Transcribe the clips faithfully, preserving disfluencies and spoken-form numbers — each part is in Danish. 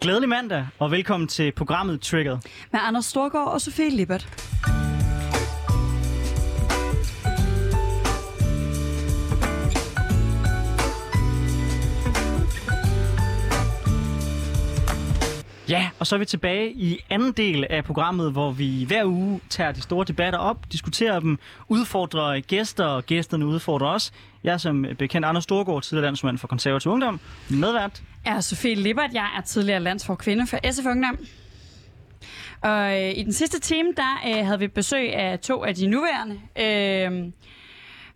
Glædelig mandag, og velkommen til programmet Triggered. Med Anders Storgaard og Sofie Lippert. Ja, og så er vi tilbage i anden del af programmet, hvor vi hver uge tager de store debatter op, diskuterer dem, udfordrer gæster, og gæsterne udfordrer os. Jeg er som bekendt Anders Storgaard, tidligere landsmand for Konservativ Ungdom. Medvært er Sofie Lippert. Jeg er tidligere landsforkvinde kvinde for S F Ungdom. Og øh, i den sidste time, der øh, havde vi besøg af to af de nuværende øh,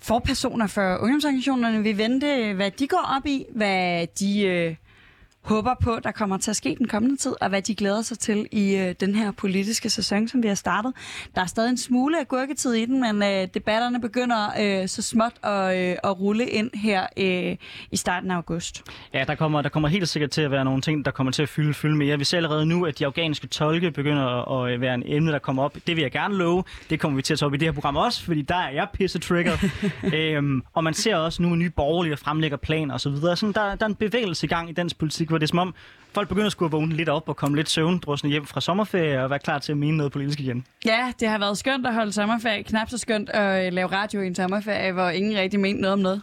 forpersoner for ungdomsorganisationerne. Vi vendte, hvad de går op i, hvad de... Øh, håber på, der kommer til at ske den kommende tid, og hvad de glæder sig til i øh, den her politiske sæson, som vi har startet. Der er stadig en smule af gurketid i den, men øh, debatterne begynder øh, så småt at, øh, at rulle ind her øh, i starten af august. Ja, der kommer, der kommer helt sikkert til at være nogle ting, der kommer til at fylde, fylde mere. Vi ser allerede nu, at de afghanske tolke begynder at, at være en emne, der kommer op. Det vil jeg gerne love. Det kommer vi til at tage op i det her program også, fordi der er jeg pisse-triggered. øhm, og man ser også nu Nye Borgerlige, der fremlægger planer osv. Så sådan, der, der er en bevægelse i gang i dansk politik, hvor det er som om folk begynder at skulle vågne lidt op og komme lidt søvndrussende hjem fra sommerferie og være klar til at mene noget politisk igen. Ja, det har været skønt at holde sommerferie. Knap så skønt at lave radio i en sommerferie, hvor ingen rigtig mener noget om noget.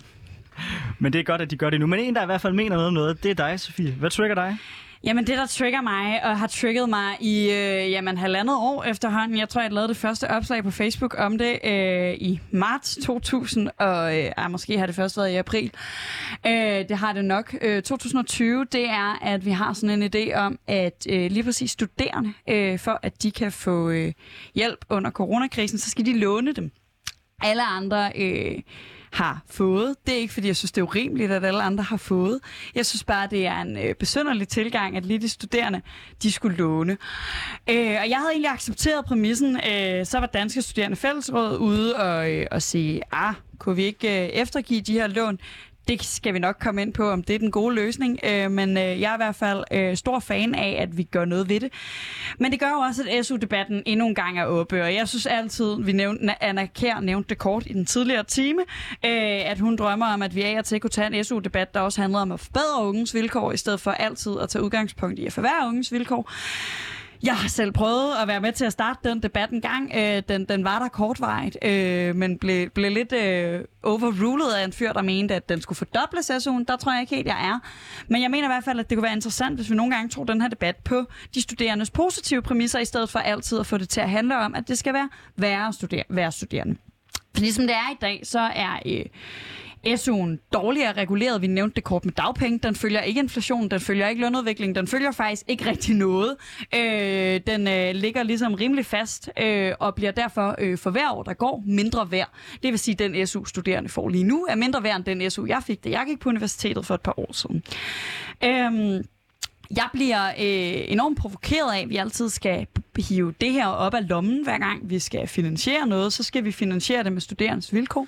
Men det er godt, at de gør det nu. Men en, der i hvert fald mener noget om noget, det er dig, Sofie. Hvad trigger dig? Jamen det, der trigger mig og har trigget mig i øh, jamen, halvandet år efterhånden. Jeg tror, jeg lavede det første opslag på Facebook om det øh, i marts to tusind, og øh, ah, måske har det først været i april. Øh, det har det nok. Øh, tyve tyve, det er, at vi har sådan en idé om, at øh, lige præcis studerende, øh, for at de kan få øh, hjælp under coronakrisen, så skal de låne dem. Alle andre... Øh, har fået. Det er ikke, fordi jeg synes, det er urimeligt, at alle andre har fået. Jeg synes bare, det er en øh, besynderlig tilgang, at lige de studerende, de skulle låne. Øh, og jeg havde egentlig accepteret præmissen. Øh, så var Danske Studerendes Fællesråd ude og, øh, og sige, ah, kunne vi ikke øh, eftergive de her lån? Det skal vi nok komme ind på, om det er den gode løsning. Øh, men øh, jeg er i hvert fald øh, stor fan af, at vi gør noget ved det. Men det gør jo også, at S U-debatten endnu en gang er åben. Og jeg synes altid, vi nævnte, Anna Kjær nævnte det kort i den tidligere time, øh, at hun drømmer om, at vi af og til kunne tage en S U-debat, der også handler om at forbedre unges vilkår, i stedet for altid at tage udgangspunkt i at forværre unges vilkår. Jeg har selv prøvet at være med til at starte den debat en gang. Øh, den, den var der kortvarigt, øh, men blev, blev lidt øh, overrulet af en fyr, der mente, at den skulle fordobles S U'en. Der tror jeg ikke helt, jeg er. Men jeg mener i hvert fald, at det kunne være interessant, hvis vi nogle gange tog den her debat på de studerendes positive præmisser, i stedet for altid at få det til at handle om, at det skal være værre at studere, være studerende. For ligesom det er i dag, så er... Øh, S U'en dårligere reguleret. Vi nævnte det kort med dagpenge. Den følger ikke inflationen, den følger ikke lønudviklingen, den følger faktisk ikke rigtig noget. Øh, den øh, ligger ligesom rimelig fast øh, og bliver derfor øh, for hver år, der går, mindre værd. Det vil sige, at den S U-studerende får lige nu er mindre værd end den S U, jeg fik, da jeg gik på universitetet for et par år siden. Øh, Jeg bliver øh, enormt provokeret af, at vi altid skal hive det her op af lommen, hver gang vi skal finansiere noget. Så skal vi finansiere det med studerendes vilkår.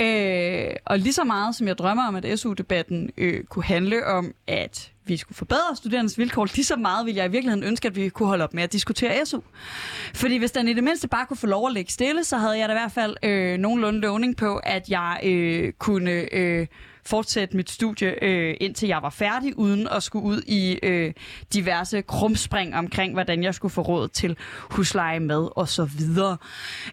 Øh, og lige så meget som jeg drømmer om, at S U-debatten øh, kunne handle om, at vi skulle forbedre studerendes vilkår, lige så meget ville jeg i virkeligheden ønske, at vi kunne holde op med at diskutere S U. Fordi hvis den i det mindste bare kunne få lov at ligge stille, så havde jeg da i hvert fald øh, nogenlunde lovning på, at jeg øh, kunne... Øh, fortsætte mit studie, øh, indtil jeg var færdig, uden at skulle ud i øh, diverse krumspring omkring, hvordan jeg skulle få råd til husleje, mad og så videre.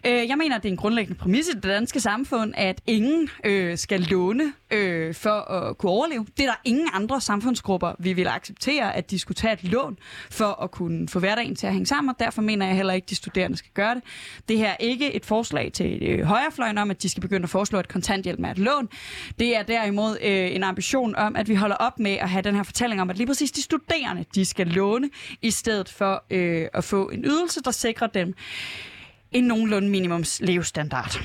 Øh, jeg mener, det er en grundlæggende præmis i det danske samfund, at ingen øh, skal låne øh, for at kunne overleve. Det er der ingen andre samfundsgrupper, vi vil acceptere, at de skulle tage et lån for at kunne få hverdagen til at hænge sammen, og derfor mener jeg heller ikke, at de studerende skal gøre det. Det her er ikke et forslag til øh, højrefløjen om, at de skal begynde at foreslå, at kontanthjælp er et lån. Det er derimod mod øh, en ambition om, at vi holder op med at have den her fortælling om, at lige præcis de studerende, de skal låne, i stedet for øh, at få en ydelse, der sikrer dem en nogenlunde minimums levestandard.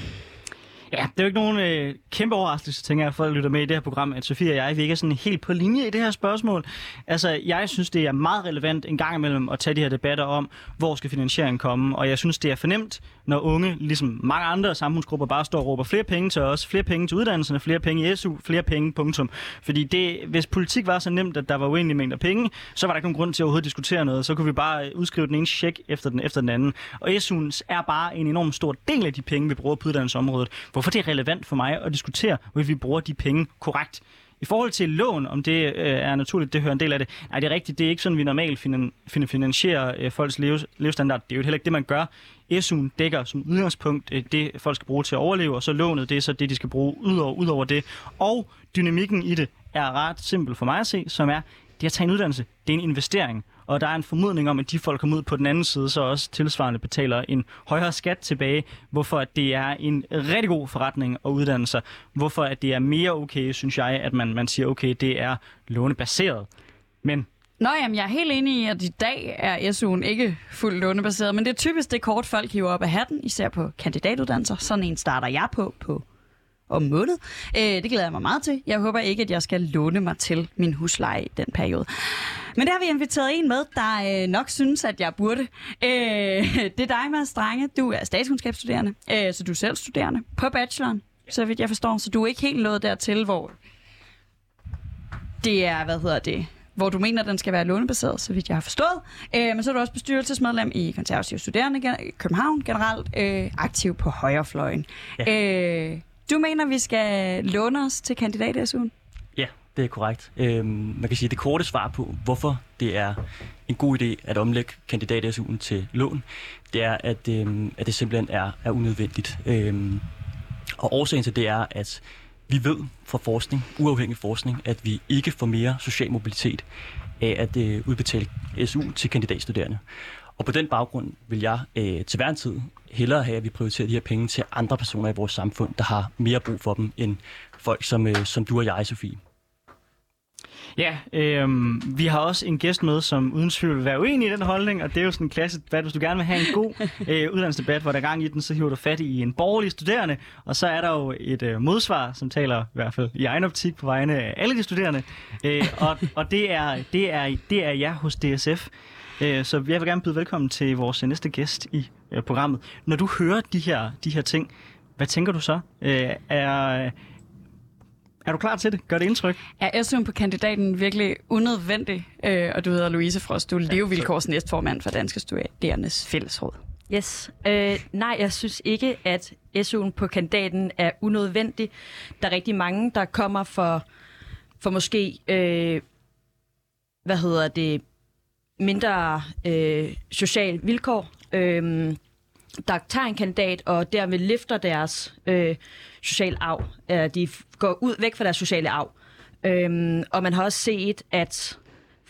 Ja, det er jo ikke nogen øh, kæmpe overraskelse, tænker jeg, at folk lytter med i det her program, at Sofie og jeg, vi ikke er sådan helt på linje i det her spørgsmål. Altså, jeg synes, det er meget relevant en gang imellem at tage de her debatter om, hvor skal finansieringen komme, og jeg synes, det er fornemt, når unge, ligesom mange andre samfundsgrupper, bare står og råber flere penge til os, flere penge til uddannelserne, flere penge i S U, flere penge, punktum. Fordi det, hvis politik var så nemt, at der var uendelige mængder penge, så var der ikke nogen grund til at overhovedet diskutere noget, så kunne vi bare udskrive den ene check efter den, efter den anden. Og S U'en er bare en enorm stor del af de penge, vi bruger på uddannelsesområdet. Hvorfor det er relevant for mig at diskutere, hvorvidt vi bruger de penge korrekt. I forhold til lån, om det øh, er naturligt, det hører en del af det. Nej, det er rigtigt. Det er ikke sådan, vi normalt finan- finansierer øh, folks leves- levestandard. Det er jo heller ikke det, man gør. S U'en dækker som udgangspunkt øh, det, folk skal bruge til at overleve, og så lånet, det er så det, de skal bruge ud over, ud over det. Og dynamikken i det er ret simpel for mig at se, som er, det at tage en uddannelse, det er en investering. Og der er en formodning om, at de folk kommer ud på den anden side, så også tilsvarende betaler en højere skat tilbage. Hvorfor at det er en rigtig god forretning at uddanne sig. Hvorfor at det er mere okay, synes jeg, at man, man siger, okay, det er lånebaseret. Men... Nå, jamen, jeg er helt enig i, at i dag er S U'en ikke fuldt lånebaseret, men det er typisk det kort, folk hiver op af hatten, især på kandidatuddannelser. Sådan en starter jeg på på om måned. Øh, det glæder jeg mig meget til. Jeg håber ikke, at jeg skal låne mig til min husleje i den periode. Men der har vi inviteret en med, der øh, nok synes, at jeg burde. Øh, det er dig, Mads Drange. Du er statskundskabsstuderende, øh, så du er selv studerende på bacheloren, så vidt jeg forstår. Så du er ikke helt nået dertil, hvor det er, hvad hedder det, hvor du mener, at den skal være lånebaseret, så vidt jeg har forstået. Øh, men så er du også bestyrelsesmedlem i Konservatives Studerende i København generelt, øh, aktiv på højrefløjen. Ja. Øh, du mener, vi skal låne os til kandidat-S U'en? Ja. Det er korrekt. Øhm, man kan sige, at det korte svar på, hvorfor det er en god idé at omlægge kandidat-S U'en til lån, det er, at, øhm, at det simpelthen er, er unødvendigt. Øhm, og årsagen til det er, at vi ved fra forskning, uafhængig forskning, at vi ikke får mere social mobilitet af at øh, udbetale S U til kandidatstuderende. Og på den baggrund vil jeg øh, til hver en tid hellere have, at vi prioriterer de her penge til andre personer i vores samfund, der har mere brug for dem end folk som, øh, som du og jeg, Sofie. Ja, øh, vi har også en gæst med, som uden tvivl vil være uenig i den holdning, og det er jo sådan en klassisk debat. Hvis du gerne vil have en god øh, uddannelsesdebat, hvor der er gang i den, så hiver du fat i en borgerlig studerende, og så er der jo et øh, modsvar, som taler i hvert fald i egen optik på vegne af alle de studerende, øh, og, og det er det er, det er jeg hos D S F. Øh, så jeg vil gerne byde velkommen til vores næste gæst i øh, programmet. Når du hører de her, de her ting, hvad tænker du så? Øh, er... Er du klar til det? Gør det indtryk? Er S U'en på kandidaten virkelig unødvendig? Øh, og du hedder Louise Frost, du er levevilkårs næstformand for Danske Studerendes Fællesråd. Yes. Øh, nej, jeg synes ikke, at S U'en på kandidaten er unødvendig. Der er rigtig mange, der kommer for, for måske, øh, hvad hedder det, mindre øh, sociale vilkår, øh, der tager en kandidat og dermed løfter deres øh, sociale arv. Øh, de går ud væk fra deres sociale arv. Øhm, og man har også set, at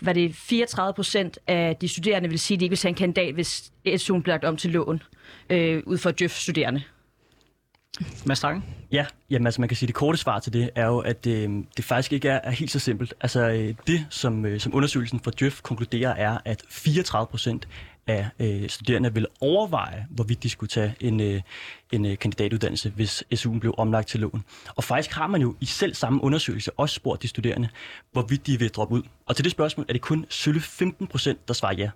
hvad det fireogtredive procent af de studerende vil sige, at de ikke vil tage en kandidat, hvis S U'en bliver om til lån, øh, ud fra djøf-studerende. Mads Drange? Ja, jamen, altså man kan sige, at det korte svar til det er jo, at øh, det faktisk ikke er, er helt så simpelt. Altså øh, det, som, øh, som undersøgelsen fra djøf konkluderer, er, at fireogtredive procent af øh, studerende vil overveje, hvorvidt de skulle tage en, øh, en øh, kandidatuddannelse, hvis S U'en blev omlagt til lån. Og faktisk har man jo i selv samme undersøgelse også spurgt de studerende, hvorvidt de vil droppe ud. Og til det spørgsmål er det kun sølle femten procent, der svarer ja.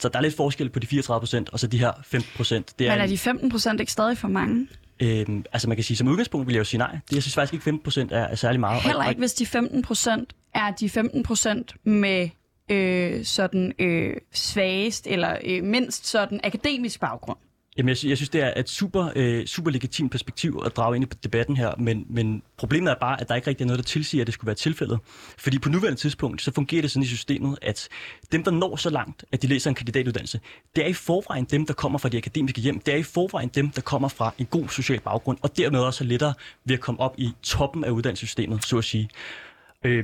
Så der er lidt forskel på de fireogtredive procent og så de her femten procent. Men er de femten procent ikke stadig for mange? Øhm, altså man kan sige, som udgangspunkt vil jeg jo sige nej. Det, jeg synes faktisk ikke femten procent er, er særlig meget. Heller ikke, hvis de femten procent er de femten procent med... Øh, sådan øh, svagest eller øh, mindst sådan akademisk baggrund. Jamen, jeg, sy- jeg synes, det er et super, øh, super legitimt perspektiv at drage ind i debatten her, men, men problemet er bare, at der ikke rigtig er noget, der tilsiger, at det skulle være tilfældet. Fordi på nuværende tidspunkt, så fungerer det sådan i systemet, at dem, der når så langt, at de læser en kandidatuddannelse, det er i forvejen dem, der kommer fra de akademiske hjem, det er i forvejen dem, der kommer fra en god social baggrund, og dermed også er lettere ved at komme op i toppen af uddannelsessystemet, så at sige.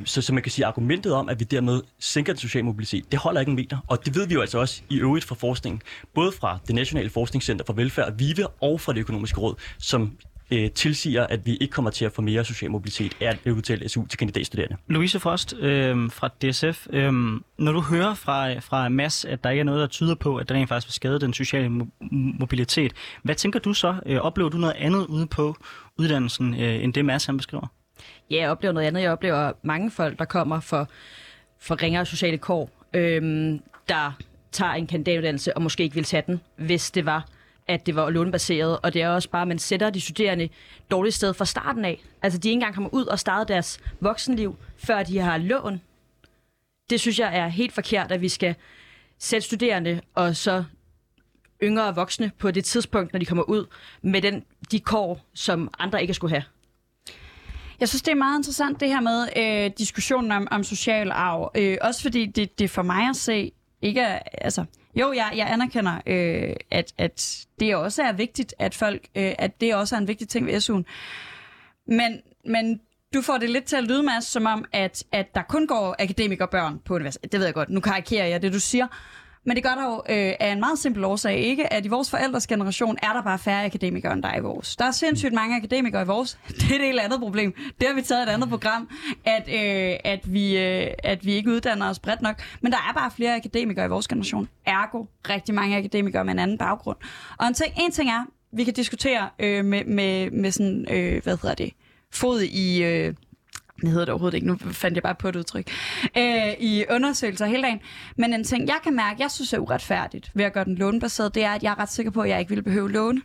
Så, så man kan sige, at argumentet om, at vi dermed sænker den sociale mobilitet, det holder ikke en meter. Og det ved vi jo altså også i øvrigt fra forskningen. Både fra det Nationale Forskningscenter for Velfærd, Vive, og fra det Økonomiske Råd, som øh, tilsiger, at vi ikke kommer til at få mere social mobilitet af at udtale S U til kandidatstuderende. Louise Frost øh, fra D S F, øh, når du hører fra, fra Mads, at der ikke er noget, der tyder på, at det rent faktisk vil skade den sociale mo- mobilitet, hvad tænker du så? Øh, oplever du noget andet ude på uddannelsen, øh, end det Mads han beskriver? Ja, jeg oplever noget andet. Jeg oplever mange folk, der kommer for, for ringere sociale kår, øhm, der tager en kandidatuddannelse og måske ikke vil tage den, hvis det var, at det var lånebaseret. Og det er også bare, at man sætter de studerende dårligt sted fra starten af. Altså, de ikke engang kommer ud og starter deres voksenliv, før de har lån. Det synes jeg er helt forkert, at vi skal sætte studerende og så yngre voksne på det tidspunkt, når de kommer ud, med den, de kår, som andre ikke skulle have. Jeg synes, det er meget interessant det her med øh, diskussionen om, om social arv. Øh, også fordi det, det for mig at se ikke er... Altså, jo, jeg, jeg anerkender, øh, at, at det også er vigtigt, at folk... Øh, at det også er en vigtig ting ved S U'en. Men... men du får det lidt til at lyde, Mads, som om, at, at der kun går akademikerbørn på universitetet. Det ved jeg godt. Nu karikerer jeg det, du siger. Men det gør der jo øh, af en meget simpel årsag, ikke? At i vores forældres generation er der bare færre akademikere, end der er i vores. Der er sindssygt mange akademikere i vores. Det er et helt andet problem. Det har vi taget et andet program, at, øh, at, vi, øh, at vi ikke uddanner os bredt nok. Men der er bare flere akademikere i vores generation. Ergo rigtig mange akademikere med en anden baggrund. Og en ting, en ting er, vi kan diskutere øh, med, med, med sådan, øh, hvad hedder det? Fod i, øh, det hedder det overhovedet ikke, nu fandt jeg bare på et udtryk, øh, i undersøgelser hele dagen. Men en ting, jeg kan mærke, jeg synes er uretfærdigt ved at gøre den lånebaseret, det er, at jeg er ret sikker på, at jeg ikke ville behøve låne.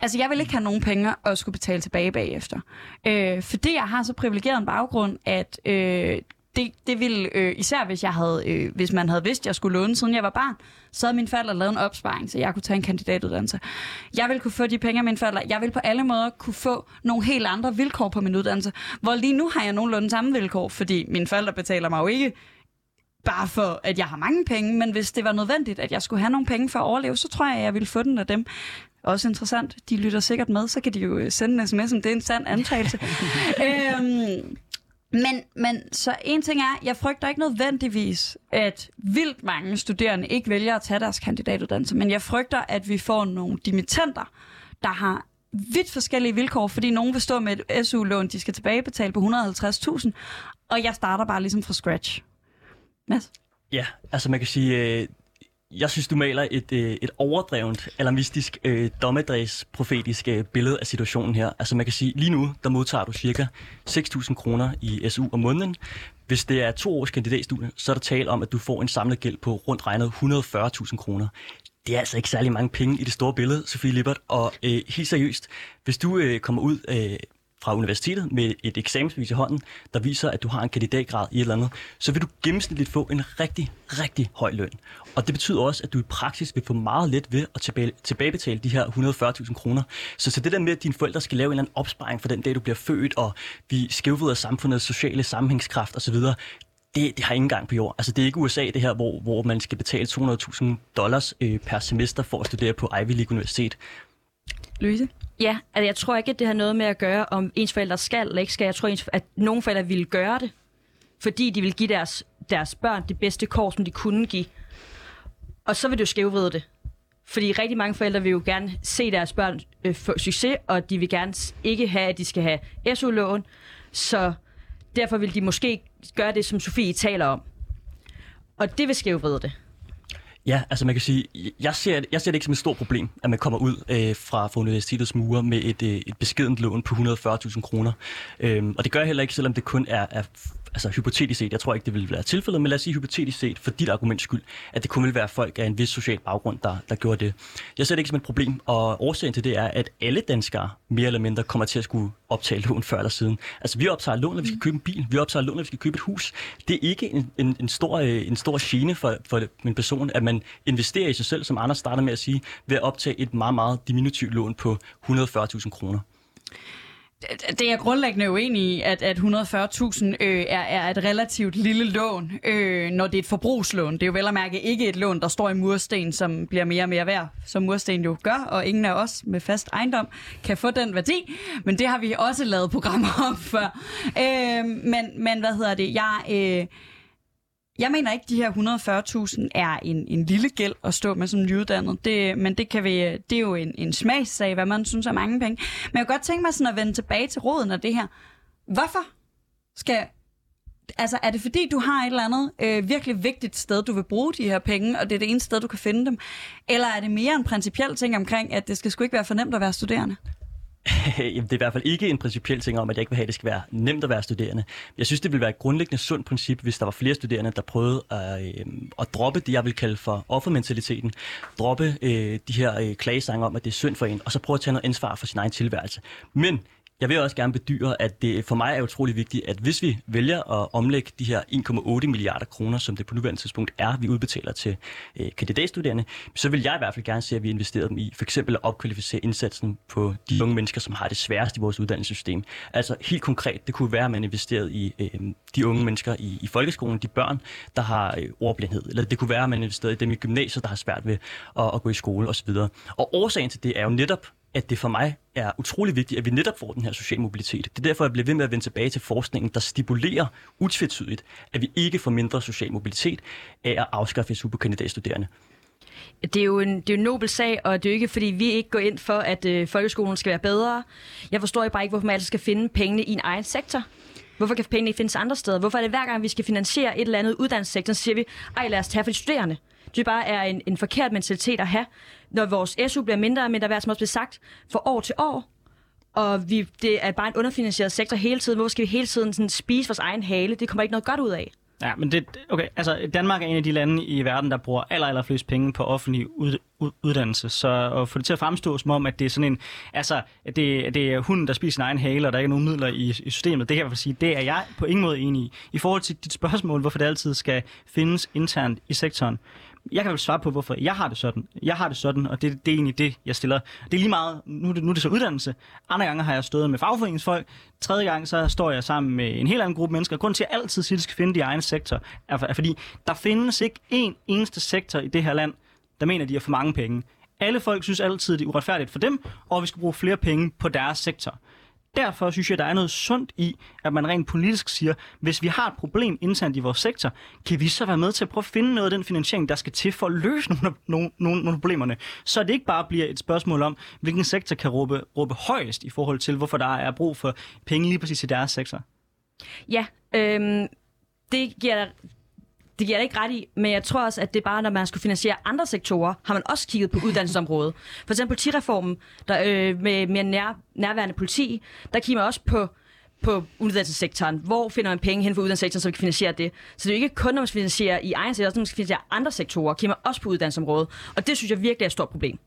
Altså, jeg vil ikke have nogen penge at skulle betale tilbage bagefter. Øh, fordi jeg har så privilegeret en baggrund, at øh, det, det ville, øh, især hvis, jeg havde, øh, hvis man havde vidst, at jeg skulle låne, siden jeg var barn, så havde mine forældre lavet en opsparing, så jeg kunne tage en kandidatuddannelse. Jeg ville kunne få de penge af mine forældre. Jeg ville på alle måder kunne få nogle helt andre vilkår på min uddannelse, hvor lige nu har jeg nogenlunde samme vilkår, fordi mine forældre betaler mig jo ikke bare for, at jeg har mange penge, men hvis det var nødvendigt, at jeg skulle have nogle penge for at overleve, så tror jeg, at jeg ville få den af dem. Også interessant. De lytter sikkert med, så kan de jo sende en sms, om det er en sand antagelse. øhm, Men, men så en ting er, jeg frygter ikke nødvendigvis, at vildt mange studerende ikke vælger at tage deres kandidatuddannelse, men jeg frygter, at vi får nogle dimittenter, der har vidt forskellige vilkår, fordi nogen vil stå med et S U-lån, de skal tilbagebetale på et hundrede og halvtreds tusind, og jeg starter bare ligesom fra scratch. Mads? Ja, altså man kan sige... Øh Jeg synes, du maler et, øh, et overdrevent, alarmistisk, øh, dommedagsprofetisk øh, billede af situationen her. Altså man kan sige, lige nu, der modtager du cirka seks tusind kroner i S U om måneden. Hvis det er to års kandidatstudie, så er der tale om, at du får en samlet gæld på rundt regnet et hundrede og fyrre tusind kroner. Det er altså ikke særlig mange penge i det store billede, Sofie Lippert. Og øh, helt seriøst, hvis du øh, kommer ud... Øh, fra universitetet med et eksamensbevis i hånden, der viser, at du har en kandidatgrad i et eller andet, så vil du gennemsnitligt få en rigtig, rigtig høj løn. Og det betyder også, at du i praksis vil få meget let ved at tilbage, tilbagebetale de her et hundrede og fyrre tusind kroner. Så, så det der med, at dine forældre skal lave en eller anden opsparing for den dag, du bliver født, og vi skævvrider samfundets sociale sammenhængskraft osv., Det, det har ingen gang på jord. Altså, det er ikke U S A, det her, hvor, hvor man skal betale to hundrede tusind dollars øh, per semester for at studere på Ivy League Universitet. Louise? Ja, altså jeg tror ikke, at det har noget med at gøre, om ens forældre skal eller ikke skal. Jeg tror, at nogle forældre ville gøre det, fordi de ville give deres, deres børn det bedste kår, som de kunne give. Og så vil det jo skævvride det. Fordi rigtig mange forældre vil jo gerne se deres børn øh, få succes, og de vil gerne ikke have, at de skal have S U-lån. Så derfor vil de måske gøre det, som Sofie taler om. Og det vil skævvride det. Ja, altså man kan sige, jeg ser, jeg ser det ikke som et stort problem, at man kommer ud øh, fra, fra universitetets mure med et, øh, et beskedent lån på et hundrede og fyrre tusind kroner. Øhm, og det gør jeg heller ikke, selvom det kun er, er altså, hypotetisk set. Jeg tror ikke, det ville være tilfældet, men lad os sige hypotetisk set, for dit arguments skyld, at det kun ville være folk af en vis social baggrund, der, der gjorde det. Jeg ser det ikke som et problem, og årsagen til det er, at alle danskere mere eller mindre kommer til at skulle optage lån før eller siden. Altså vi optager lån, når vi skal købe en bil, vi optager lån, når vi skal købe et hus. Det er ikke en, en, en, stor, en stor gene for, for en person, at man investerer i sig selv, som Anders starter med at sige, ved at optage et meget, meget diminutivt lån på et hundrede og fyrre tusind kroner. Det er jeg grundlæggende uenig i, at, at et hundrede og fyrre tusind øh, er, er et relativt lille lån, øh, når det er et forbrugslån. Det er jo vel at mærke ikke et lån, der står i mursten, som bliver mere og mere værd, som mursten jo gør, og ingen af os med fast ejendom kan få den værdi, men det har vi også lavet programmer om før. Øh, men, men hvad hedder det? Jeg... Øh, Jeg mener ikke, at de her et hundrede og fyrre tusind er en, en lille gæld at stå med som nyuddannet. Det, men det, kan vi, det er jo en, en smagssag, hvad man synes er mange penge. Men jeg kunne godt tænke mig sådan at vende tilbage til roden af det her. Hvorfor skal... Altså, er det fordi, du har et eller andet øh, virkelig vigtigt sted, du vil bruge de her penge, og det er det eneste sted, du kan finde dem? Eller er det mere en principiel ting omkring, at det skal sgu ikke være for nemt at være studerende? Jamen, det er i hvert fald ikke en principiel ting om, at jeg ikke vil have, at det skal være nemt at være studerende. Jeg synes, det ville være et grundlæggende sundt princip, hvis der var flere studerende, der prøvede at, øh, at droppe det, jeg vil kalde for offermentaliteten. Droppe øh, de her øh, klagesange om, at det er synd for en, og så prøve at tage noget ansvar for sin egen tilværelse. Men Jeg vil også gerne bedyre, at det for mig er utrolig vigtigt, at hvis vi vælger at omlægge de her en komma otte milliarder kroner, som det på nuværende tidspunkt er, vi udbetaler til øh, kandidatstuderende, så vil jeg i hvert fald gerne se, at vi investerer dem i for eksempel at opkvalificere indsatsen på de unge mennesker, som har det sværest i vores uddannelsessystem. Altså helt konkret, det kunne være, at man investerede i øh, de unge mennesker i, i folkeskolen, de børn, der har øh, ordblindhed. Eller det kunne være, at man investerede i dem i gymnasiet, der har svært ved at, at gå i skole osv. Og årsagen til det er jo netop, at det for mig er utrolig vigtigt, at vi netop får den her social mobilitet. Det er derfor, jeg bliver ved med at vende tilbage til forskningen, der stipulerer utvetydigt, at vi ikke får mindre social mobilitet af at afskaffe S U på kandidatstuderende. Det er jo en, det er en nobel sag, og det er jo ikke, fordi vi ikke går ind for, at øh, folkeskolen skal være bedre. Jeg forstår bare ikke, hvorfor man altså skal finde pengene i en egen sektor. Hvorfor kan pengene ikke findes andre steder? Hvorfor er det hver gang, vi skal finansiere et eller andet uddannelsessektor, så siger vi, ej lad os tage for de studerende. Det bare er en, en forkert mentalitet at have, når vores S U bliver mindre, men der er, som også bliver sagt, fra år til år. Og vi, det er bare en underfinansieret sektor hele tiden. Hvorfor skal vi hele tiden sådan spise vores egen hale? Det kommer ikke noget godt ud af. Ja, men det, okay, altså Danmark er en af de lande i verden, der bruger aller, aller flest penge på offentlig ud, ud, uddannelse. Så at få det til at fremstå som om, at det er sådan en, altså det, det er hunden, der spiser sin egen hale, og der er ikke nogen midler i, i systemet, det kan jeg i hvert fald sige, det er jeg på ingen måde enig i. I forhold til dit spørgsmål, hvorfor det altid skal findes internt i sektoren, jeg kan vel svare på, hvorfor jeg har det sådan. Jeg har det sådan, og det, det er egentlig det, jeg stiller. Det er lige meget, nu er det, nu er det så uddannelse. Andre gange har jeg stået med fagforeningsfolk. Tredje gang, så står jeg sammen med en helt anden gruppe mennesker. Grunden til, at jeg altid siger, at de skal finde de egne sektor, er, for, er fordi, der findes ikke én eneste sektor i det her land, der mener, de har for mange penge. Alle folk synes altid, det er uretfærdigt for dem, og vi skal bruge flere penge på deres sektor. Derfor synes jeg, der er noget sundt i, at man rent politisk siger, hvis vi har et problem internt i vores sektor, kan vi så være med til at prøve at finde noget af den finansiering, der skal til for at løse nogle af, nogle, nogle, nogle problemerne. Så det ikke bare bliver et spørgsmål om, hvilken sektor kan råbe, råbe højest i forhold til, hvorfor der er brug for penge lige præcis i deres sektor. Ja, øhm, det giver dig... Det giver jeg ikke ret i, men jeg tror også, at det bare, når man skulle finansiere andre sektorer, har man også kigget på uddannelsesområdet. For eksempel politireformen der, øh, med mere nær, nærværende politi, der kigger man også på, på uddannelsessektoren. Hvor finder man penge hen for uddannelsessektoren, så vi kan finansiere det? Så det er jo ikke kun, når man skal finansiere i egen sektor, også når man skal finansiere andre sektorer, kigger man også på uddannelsesområdet. Og det synes jeg virkelig er et stort problem.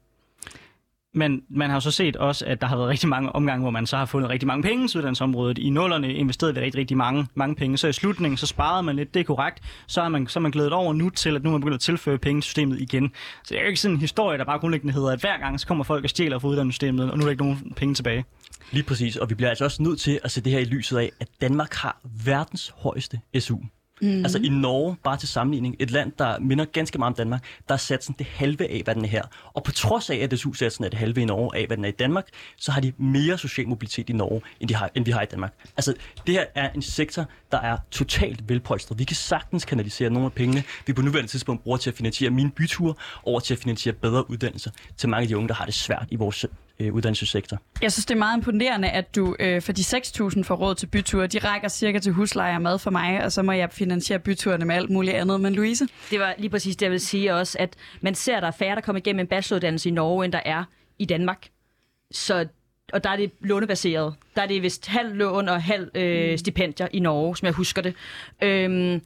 Men man har jo så set også, at der har været rigtig mange omgange, hvor man så har fundet rigtig mange penge til uddannelsesområdet. I nullerne investerede vi rigtig, rigtig mange, mange penge. Så i slutningen, så sparede man lidt, det er korrekt. Så er man, så er man glædet over nu til, at nu er man begyndt at tilføre penge til systemet igen. Så det er jo ikke sådan en historie, der bare grundlæggende hedder, at hver gang så kommer folk og stjæler fra uddannelsessystemet, og nu er der ikke nogen penge tilbage. Lige præcis, og vi bliver altså også nødt til at se det her i lyset af, at Danmark har verdens højeste S U. Mm. Altså i Norge, bare til sammenligning, et land, der minder ganske meget om Danmark, der er satsen det halve af, hvad den er her. Og på trods af, at S U-satsen er det halve i Norge af, hvad den er i Danmark, så har de mere social mobilitet i Norge, end, de har, end vi har i Danmark. Altså det her er en sektor, der er totalt velpolstret. Vi kan sagtens kanalisere nogle af pengene, vi på nuværende tidspunkt bruger til at finansiere mine byture, over til at finansiere bedre uddannelser til mange af de unge, der har det svært i vores øh, uddannelsessektor. Jeg synes, det er meget imponerende, at du øh, for de seks tusind får råd til byture. De rækker cirka til husleje og mad for mig, og så må jeg finansiere byturene med alt muligt andet. Men Louise? Det var lige præcis det, jeg vil sige også, at man ser, at der er færre, der kommer igennem en bacheloruddannelse i Norge, end der er i Danmark. Så, og der er det lånebaseret. Der er det vist halv lån og halv øh, stipendier i Norge, som jeg husker det. Øhm,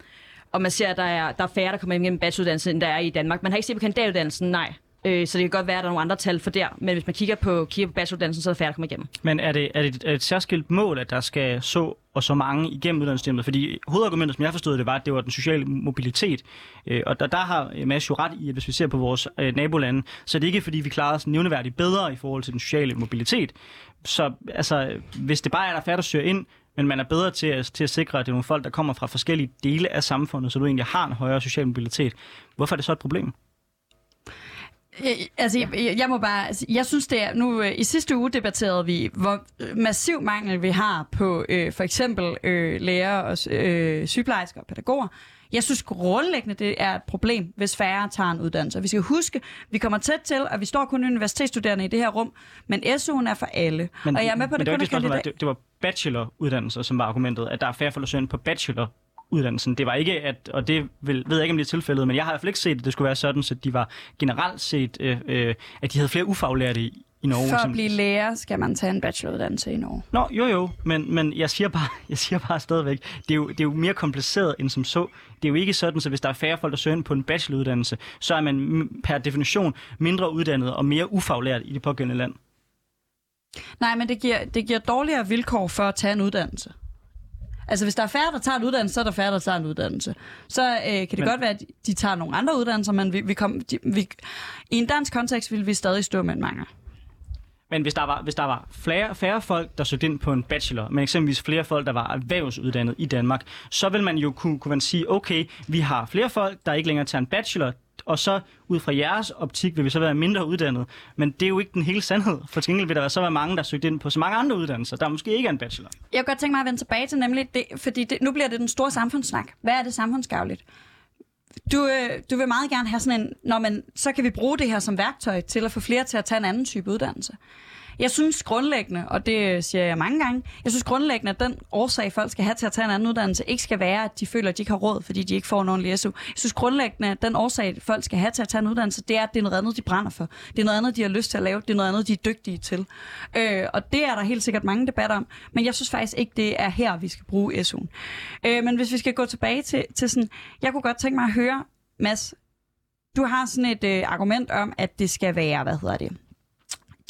og man ser, at der er, der er færre, der kommer igennem en bacheloruddannelse, end der er i Danmark. Man har ikke set på kandidatuddannelsen, nej. Øh, så det kan godt være, at der er nogle andre tal for der. Men hvis man kigger på, kigger på bacheloruddannelsen, så er der færre, der kommer igennem. Men er det, er det, er det et særskilt mål, at der skal så og så mange igennem uddannelsessystemet? Fordi hovedargumentet, som jeg forstod det, var, at det var den sociale mobilitet. Og der, der har Mads jo ret i, at hvis vi ser på vores øh, nabolande, så er det ikke, fordi vi klarer os nævneværdigt bedre i forhold til den sociale mobilitet. Så altså, hvis det bare er, der er færre, der søger ind, men man er bedre til at, til at sikre, at det er nogle folk, der kommer fra forskellige dele af samfundet, så du egentlig har en højere social mobilitet. Hvorfor er det så et problem? Altså, jeg, jeg må bare... Altså, jeg synes, det er... Nu, øh, i sidste uge debatterede vi, hvor massiv mangel vi har på øh, for eksempel øh, læger og øh, sygeplejersker og pædagoger. Jeg synes grundlæggende, det er et problem, hvis færre tager en uddannelse. Og vi skal huske, vi kommer tæt til, og vi står kun universitetsstuderende i det her rum, men S U'en er for alle. Men, og jeg er med på, det, det, kun det, var, det, det var bacheloruddannelser, som var argumentet, at der er færre for at søge på bachelor uddannelsen. Det var ikke, at, og det vil, ved jeg ikke, om det er tilfældet, men jeg har i hvert fald ikke set, at det skulle være sådan, så de var generelt set, øh, øh, at de havde flere ufaglærte i, i Norge. For at blive lærer, skal man tage en bacheloruddannelse i Norge. Nå, jo jo, men, men jeg, siger bare, jeg siger bare stadigvæk, det er, jo, det er jo mere kompliceret end som så. Det er jo ikke sådan, så hvis der er færre folk, der søger ind på en bacheloruddannelse, så er man per definition mindre uddannet og mere ufaglært i det pågældende land. Nej, men det giver, det giver dårligere vilkår for at tage en uddannelse. Altså, hvis der er færre, der tager en uddannelse, så er der færre, der tager en uddannelse. Så øh, kan det men... godt være, at de tager nogle andre uddannelser, men vi, vi kom, de, vi, i en dansk kontekst ville vi stadig stå med en mangel. Men hvis der var, hvis der var flere, færre folk, der søgte ind på en bachelor, men eksempelvis flere folk, der var erhvervsuddannet i Danmark, så vil man jo kunne, kunne man sige, okay, vi har flere folk, der ikke længere tager en bachelor, og så ud fra jeres optik vil vi så være mindre uddannet. Men det er jo ikke den hele sandhed. For til gengæld vil der så være mange, der søgte ind på så mange andre uddannelser, der måske ikke er en bachelor. Jeg kunne godt tænke mig at vende tilbage til nemlig det, fordi det, nu bliver det den store samfundssnak. Hvad er det samfundsgavligt? Du, du vil meget gerne have sådan en, når man, så kan vi bruge det her som værktøj til at få flere til at tage en anden type uddannelse. Jeg synes grundlæggende, og det siger jeg mange gange, jeg synes grundlæggende, at den årsag, folk skal have til at tage en anden uddannelse, ikke skal være, at de føler, at de ikke har råd, fordi de ikke får en ordentlig S U. Jeg synes grundlæggende, at den årsag, folk skal have til at tage en uddannelse, det er, at det er noget andet, de brænder for. Det er noget andet, de har lyst til at lave. Det er noget andet, de er dygtige til. Øh, og det er der helt sikkert mange debatter om, men jeg synes faktisk ikke, det er her, vi skal bruge S U'en. Øh, men hvis vi skal gå tilbage til, til sådan, jeg kunne godt tænke mig at høre, Mads, du har sådan et øh, argument om, at det skal være, hvad hedder det?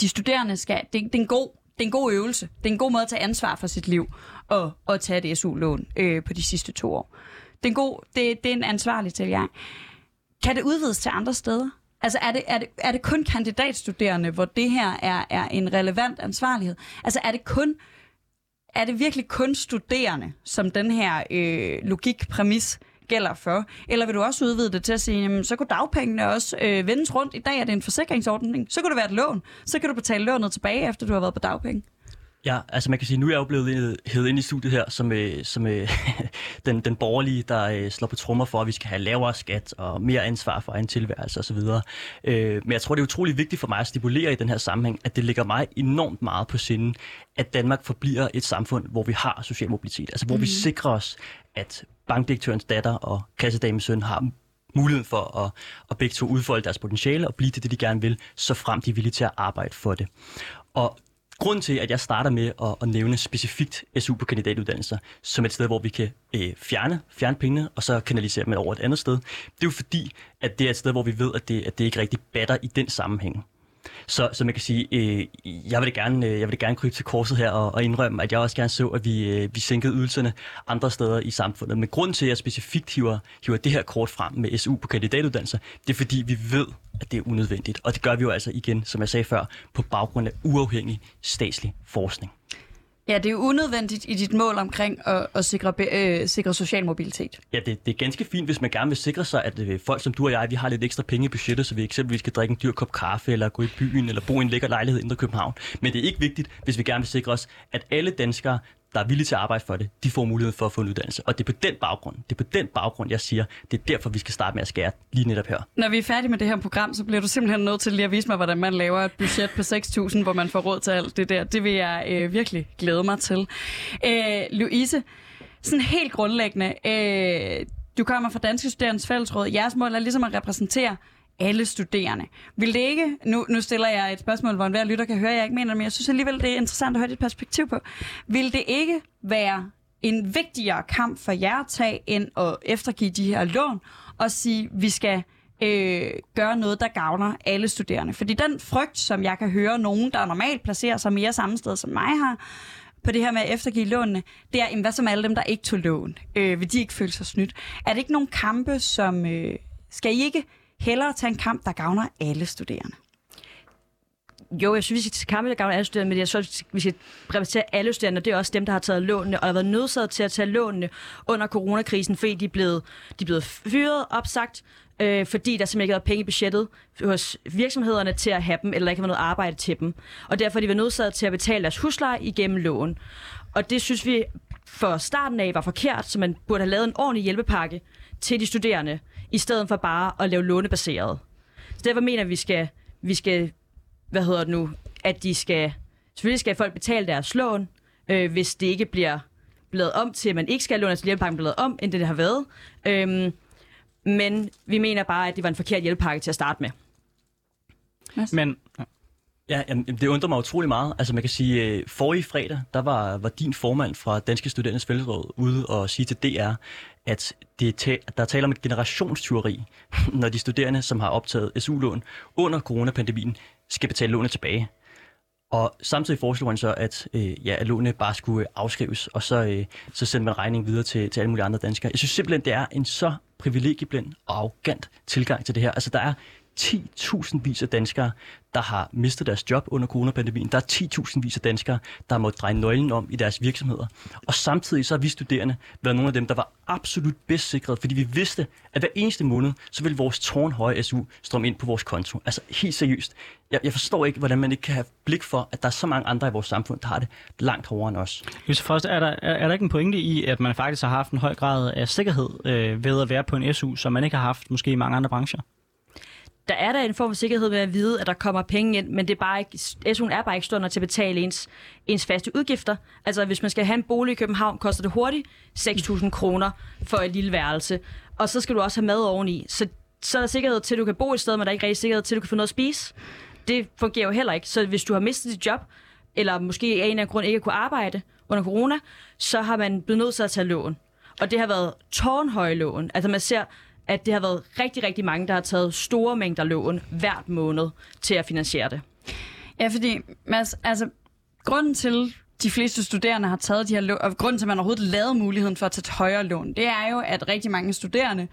De studerende skal, det, det, er en god, det er en god øvelse, det er en god måde at tage ansvar for sit liv og, og tage et S U-lån øh, på de sidste to år. Det er en, god, det, det er en ansvarlig tilgang. Kan det udvides til andre steder? Altså er det, er det, er det kun kandidatstuderende, hvor det her er, er en relevant ansvarlighed? Altså er det, kun, er det virkelig kun studerende, som den her øh, logikpræmis gælder for? Eller vil du også udvide det til at sige, jamen, så kunne dagpengene også øh, vendes rundt. I dag er det en forsikringsordning. Så kunne det være et lån. Så kan du betale lånet tilbage, efter du har været på dagpenge. Ja, altså man kan sige, nu er jeg jo blevet hedet ind i studiet her, som, øh, som øh, den, den borgerlige, der øh, slår på trommer for, at vi skal have lavere skat og mere ansvar for egen tilværelse osv. Øh, men jeg tror, det er utrolig vigtigt for mig at stipulere i den her sammenhæng, at det ligger mig enormt meget på sinden, at Danmark forbliver et samfund, hvor vi har social mobilitet. Altså hvor mm. vi sikrer os, at bankdirektørens datter og kassedamens søn har muligheden for at, at begge to udfolde deres potentiale og blive til det, de gerne vil, så frem de er villige til at arbejde for det. Og grunden til, at jeg starter med at, at nævne specifikt S U på kandidatuddannelser som et sted, hvor vi kan øh, fjerne, fjerne pengene og så kanalisere dem over et andet sted, det er jo fordi, at det er et sted, hvor vi ved, at det, at det ikke rigtig batter i den sammenhæng. Så, så man kan sige, øh, jeg vil da gerne, øh, jeg vil da gerne krybe til korset her og, og indrømme, at jeg også gerne så, at vi, øh, vi sænkede ydelserne andre steder i samfundet. Men grunden til, at jeg specifikt hiver, hiver det her kort frem med S U på kandidatuddannelser, det er fordi, vi ved, at det er unødvendigt. Og det gør vi jo altså igen, som jeg sagde før, på baggrund af uafhængig statslig forskning. Ja, det er jo unødvendigt i dit mål omkring at, at sikre, øh, sikre social mobilitet. Ja, det, det er ganske fint, hvis man gerne vil sikre sig, at øh, folk som du og jeg, vi har lidt ekstra penge i budgettet, så vi eksempelvis skal drikke en dyr kop kaffe, eller gå i byen, eller bo i en lækker lejlighed inde i København. Men det er ikke vigtigt, hvis vi gerne vil sikre os, at alle danskere, der er villige til at arbejde for det, de får mulighed for at få en uddannelse. Og det er på den baggrund, det er på den baggrund, jeg siger, det er derfor, vi skal starte med at skære lige netop her. Når vi er færdige med det her program, så bliver du simpelthen nødt til lige at vise mig, hvordan man laver et budget på seks tusind, hvor man får råd til alt det der. Det vil jeg øh, virkelig glæde mig til. Øh, Louise, sådan helt grundlæggende, øh, du kommer fra Danske Studerendes Fællesråd. Jeres mål er ligesom at repræsentere alle studerende. Vil det ikke, nu, nu stiller jeg et spørgsmål, hvor enhver lytter kan høre, jeg ikke mener det, men jeg synes alligevel, det er interessant at høre dit perspektiv på. Vil det ikke være en vigtigere kamp for jer at tage, end at eftergive de her lån, og sige, vi skal øh, gøre noget, der gavner alle studerende? Fordi den frygt, som jeg kan høre nogen, der normalt placerer sig mere samme sted som mig har, på det her med at eftergive lånene, det er, hvad som alle dem, der ikke tog lån? Øh, vil de ikke føle sig snydt? Er det ikke nogle kampe, som øh, skal I ikke hellere tage en kamp, der gavner alle studerende? Jo, jeg synes, vi skal kampe, der gavner alle studerende, men jeg synes, vi skal repræsentere alle studerende, og det er også dem, der har taget lånene, og har været nødsaget til at tage lånene under coronakrisen, fordi de er blevet, de er blevet fyret, opsagt, øh, fordi der simpelthen ikke var penge i budgettet hos virksomhederne til at have dem, eller der ikke var noget arbejde til dem. Og derfor er de været nødsaget til at betale deres husleje igennem lån. Og det synes vi for starten af var forkert, så man burde have lavet en ordentlig hjælpepakke til de studerende, i stedet for bare at lave lånebaseret. Så derfor mener vi, skal, vi skal, hvad hedder det nu, at de skal, selvfølgelig skal folk betale deres lån, øh, hvis det ikke bliver lavet om til, at man ikke skal låne, altså hjælpepakken bliver lavet om, end det, det har været. Øhm, men vi mener bare, at det var en forkert hjælpepakke til at starte med. Men Ja, jamen, det undrer mig utrolig meget. Altså man kan sige, øh, forrige fredag, der var, var din formand fra Danske Studerendes Fællesråd ude og sige til D R, at det er ta- der taler om et generationstyveri, når de studerende, som har optaget S U-lån under coronapandemien, skal betale lånet tilbage. Og samtidig foreslog han så, at, øh, ja, at lånene bare skulle afskrives, og så, øh, så sendte man regningen videre til, til alle mulige andre danskere. Jeg synes simpelthen, det er en så privilegieblind og arrogant tilgang til det her. Altså, der er ti tusind vis af danskere, der har mistet deres job under coronapandemien. Der er ti tusind vis af danskere, der måtte dreje nøglen om i deres virksomheder. Og samtidig så har vi studerende været nogle af dem, der var absolut bedst sikret, fordi vi vidste, at hver eneste måned, så ville vores tårnhøje S U strømme ind på vores konto. Altså helt seriøst. Jeg, jeg forstår ikke, hvordan man ikke kan have blik for, at der er så mange andre i vores samfund, der har det langt hårdere end os. Louise Frost, er der, er, er der ikke en pointe i, at man faktisk har haft en høj grad af sikkerhed øh, ved at være på en S U, som man ikke har haft måske i mange andre brancher? Der er der en form for sikkerhed med at vide, at der kommer penge ind, men det er bare ikke, S U'en er bare ikke stående til at betale ens, ens faste udgifter. Altså hvis man skal have en bolig i København, koster det hurtigt seks tusind kroner for et lille værelse. Og så skal du også have mad oveni. Så, så er der sikkerhed til, at du kan bo et sted, men der er ikke rigtig sikkerhed til, at du kan få noget at spise. Det fungerer jo heller ikke. Så hvis du har mistet dit job, eller måske af en eller anden grund ikke kunne arbejde under corona, så har man blevet nødt til at tage lån. Og det har været tårnhøje lån. Altså man ser, at det har været rigtig, rigtig mange, der har taget store mængder lån hvert måned til at finansiere det. Ja, fordi Mads, altså, grunden til, de fleste studerende har taget de her lån, og grunden til, at man overhovedet lavede muligheden for at tage højere lån, det er jo, at rigtig mange studerende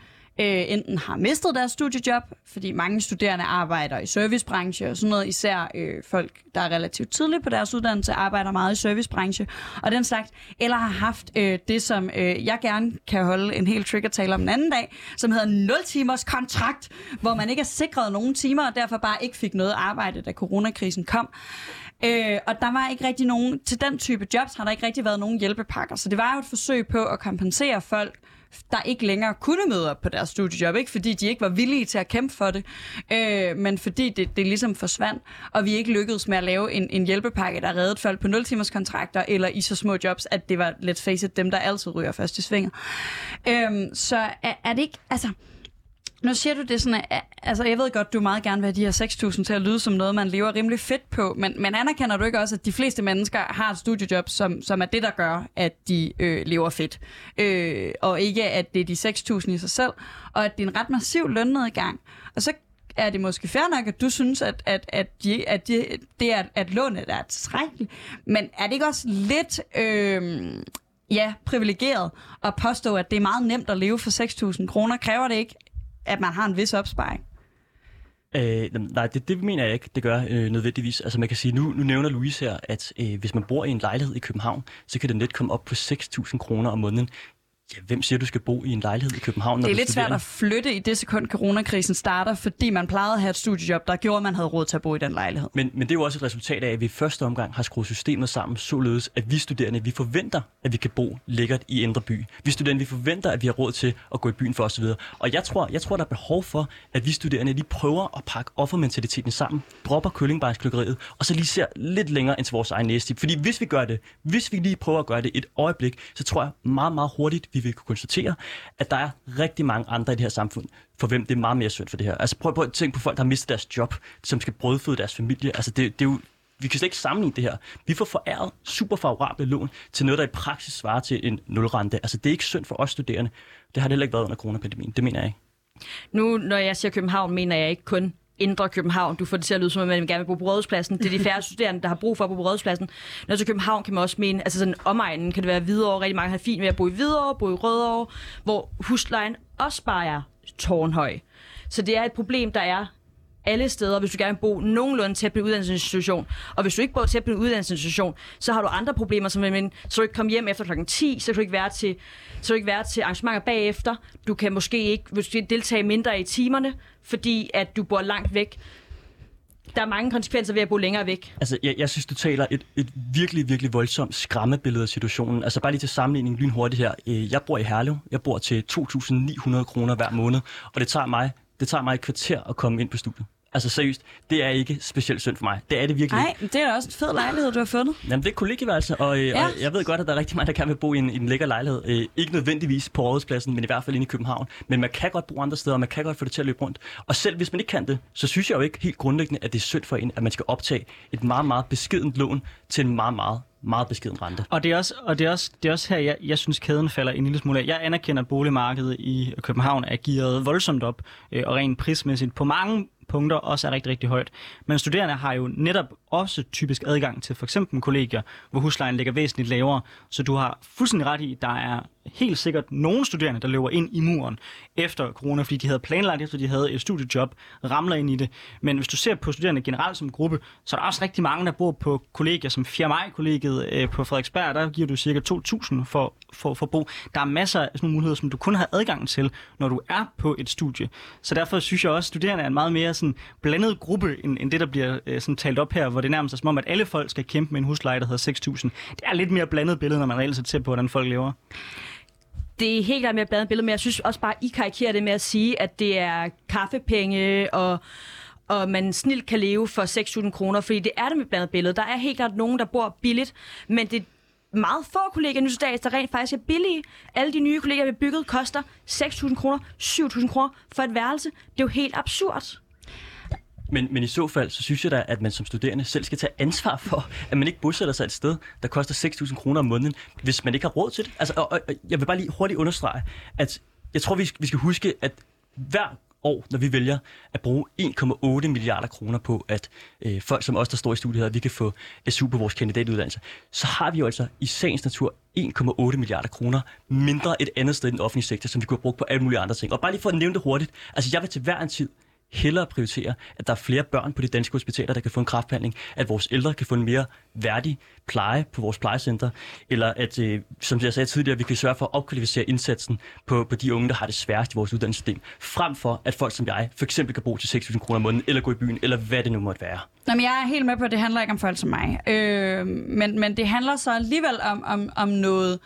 øh, enten har mistet deres studiejob, fordi mange studerende arbejder i servicebranche og sådan noget, især øh, folk, der er relativt tidligt på deres uddannelse, arbejder meget i servicebranche og den slags, eller har haft øh, det, som øh, jeg gerne kan holde en helt trigger-tale om en anden dag, som hedder nul timers kontrakt, hvor man ikke er sikret nogen timer, og derfor bare ikke fik noget arbejde, da coronakrisen kom. Øh, og der var ikke rigtig nogen, til den type jobs har der ikke rigtig været nogen hjælpepakker, så det var jo et forsøg på at kompensere folk, der ikke længere kunne møde op på deres studiejob, ikke fordi de ikke var villige til at kæmpe for det, øh, men fordi det, det ligesom forsvandt, og vi ikke lykkedes med at lave en, en hjælpepakke, der reddede folk på nul timers kontrakter, eller i så små jobs, at det var, let's face it, dem, der altid ryger først i svinget. Øh, så er, er det ikke, altså... Nu siger du det sådan, at, altså jeg ved godt, du meget gerne vil have de her seks tusind til at lyde som noget, man lever rimelig fedt på, men, men anerkender du ikke også, at de fleste mennesker har et studiejob, som, som er det, der gør, at de øh, lever fedt, øh, og ikke at det er de seks tusind i sig selv, og at det er en ret massiv lønnedgang, og så er det måske fair nok, at du synes, at, at, at, de, at, de, det er, at lånet er tilstrækkeligt, men er det ikke også lidt... Øh, ja, privilegeret at påstå, at det er meget nemt at leve for seks tusind kroner? Kræver det ikke, at man har en vis opsparing? Øh, nej, det, det mener jeg ikke, det gør øh, nødvendigvis. Altså man kan sige, nu, nu nævner Louise her, at øh, hvis man bor i en lejlighed i København, så kan det net komme op på seks tusind kroner om måneden. Ja, hvem siger, du skal bo i en lejlighed i København? Det er lidt svært at flytte i det sekund, coronakrisen starter, fordi man plejede at have et studiejob, der gjorde, at man havde råd til at bo i den lejlighed. Men, men det er jo også et resultat af, at vi i første omgang har skruet systemet sammen, således at vi studerende, vi forventer, at vi kan bo lækkert i indre by. Vi studerende, vi forventer, at vi har råd til at gå i byen for osv. Og jeg tror, jeg tror, der er behov for, at vi studerende lige prøver at pakke offermentaliteten sammen, dropper køllingbejsklukkeriet, og så lige ser lidt længere end til vores egen næste. Fordi hvis vi gør det, hvis vi lige prøver at gøre det et øjeblik, så tror jeg meget, meget hurtigt, vi vil kunne konstatere, at der er rigtig mange andre i det her samfund, for hvem det er meget mere synd for det her. Altså prøv, prøv at tænke på folk, der har mistet deres job, som skal brødføde deres familie. Altså det, det er jo, vi kan slet ikke sammenligne det her. Vi får foræret super favorable lån til noget, der i praksis svarer til en nulrente. Altså det er ikke synd for os studerende. Det har det heller ikke været under coronapandemien. Det mener jeg ikke. Nu, når jeg siger København, mener jeg ikke kun indre København. Du får det til at lyde, som om man gerne vil bo på Rådhuspladsen. Det er de færre studerende, der har brug for at bo på Rådhuspladsen. Når til København kan man også mene, altså sådan omegnen kan det være Hvidovre. Rigtig mange har fint ved at bo i Hvidovre, bo i Rødovre, hvor huslejen også bare er tårnhøj. Så det er et problem, der er alle steder, hvis du gerne vil bo nogenlunde tæt på en uddannelsesinstitution. Og hvis du ikke bor tæt på en uddannelsesinstitution, så har du andre problemer, som men, så du ikke komme hjem efter klokken ti, så kan du ikke være til, så du ikke være til arrangementer bagefter. Du kan måske ikke hvis du deltage mindre i timerne, fordi at du bor langt væk. Der er mange konsekvenser ved at bo længere væk. Altså, jeg, jeg synes, du taler et, et virkelig, virkelig voldsomt skræmmebillede af situationen. Altså, bare lige til sammenligning lynhurtigt her. Jeg bor i Herlev. Jeg bor til to tusind ni hundrede kroner hver måned, og det tager mig Det tager mig et kvarter at komme ind på studiet. Altså seriøst, det er ikke specielt synd for mig. Det er det virkelig. Nej, det er da også en fed lejlighed, du har fundet. Jamen, det er kollegieværelse, og, øh, ja. og jeg ved godt, at der er rigtig mange, der gerne vil bo i en, en lækker lejlighed. Øh, ikke nødvendigvis på Rådhuspladsen, men i hvert fald inde i København. Men man kan godt bo andre steder, og man kan godt få det til at løbe rundt. Og selv hvis man ikke kan det, så synes jeg jo ikke helt grundlæggende, at det er synd for en, at man skal optage et meget, meget beskedent lån til en meget, meget meget beskeden rente. Og det er også, og det er også, det er også her, jeg, jeg synes, kæden falder en lille smule af. Jeg anerkender, at boligmarkedet i København er gearet voldsomt op, øh, og rent prismæssigt på mange, punkter også er rigtig, rigtig højt. Men studerende har jo netop også typisk adgang til for eksempel kollegier, hvor huslejen ligger væsentligt lavere. Så du har fuldstændig ret i, der er helt sikkert nogle studerende, der løber ind i muren efter corona, fordi de havde planlagt, efter de havde et studiejob, ramler ind i det. Men hvis du ser på studerende generelt som gruppe, så er der også rigtig mange, der bor på kollegier, som fjerde maj-kollegiet på Frederiksberg, der giver du cirka to tusind for, for, for bo. Der er masser af sådan nogle muligheder, som du kun har adgang til, når du er på et studie. Så derfor synes jeg også, at studerende er en meget mere sådan blandet gruppe, end, end det, der bliver sådan talt op her, hvor det nærmest er som om, at alle folk skal kæmpe med en husleje, der hedder seks tusind. Det er lidt mere blandet billede, når man reelt set ser på, hvordan folk lever. Det er helt klart mere blandet billede, men jeg synes også bare, I karikerer det med at sige, at det er kaffepenge, og, og man snilt kan leve for seks tusind kroner, fordi det er det med blandet billede. Der er helt klart nogen, der bor billigt, men det er meget få kollegaer nu til dags, der rent faktisk er billige. Alle de nye kollegaer, vi har bygget, koster seks tusind kroner, syv tusind kroner for et værelse. Det er jo helt absurd. Men, men i så fald, så synes jeg da, at man som studerende selv skal tage ansvar for, at man ikke bosætter sig et sted, der koster seks tusind kroner om måneden, hvis man ikke har råd til det. Altså, og, og, jeg vil bare lige hurtigt understrege, at jeg tror, vi skal, vi skal huske, at hver år, når vi vælger at bruge en komma otte milliarder kroner på, at øh, folk som os, der står i studiet her, vi kan få S U på vores kandidatuddannelse, så har vi jo altså i sagens natur en komma otte milliarder kroner mindre et andet sted i den offentlige sektor, som vi kunne have brugt på alle mulige andre ting. Og bare lige for at nævne det hurtigt, altså jeg vil til hver en tid hellere prioritere, at der er flere børn på de danske hospitaler, der kan få en kræftbehandling, at vores ældre kan få en mere værdig pleje på vores plejecenter, eller at, øh, som jeg sagde tidligere, vi kan sørge for at opkvalificere indsatsen på, på de unge, der har det sværest i vores uddannelsessystem, frem for at folk som jeg for eksempel kan bruge til seks tusind kroner om måneden, eller gå i byen, eller hvad det nu måtte være. Nå, men jeg er helt med på, at det handler ikke om folk som mig. Øh, men, men det handler så alligevel om, om, om noget...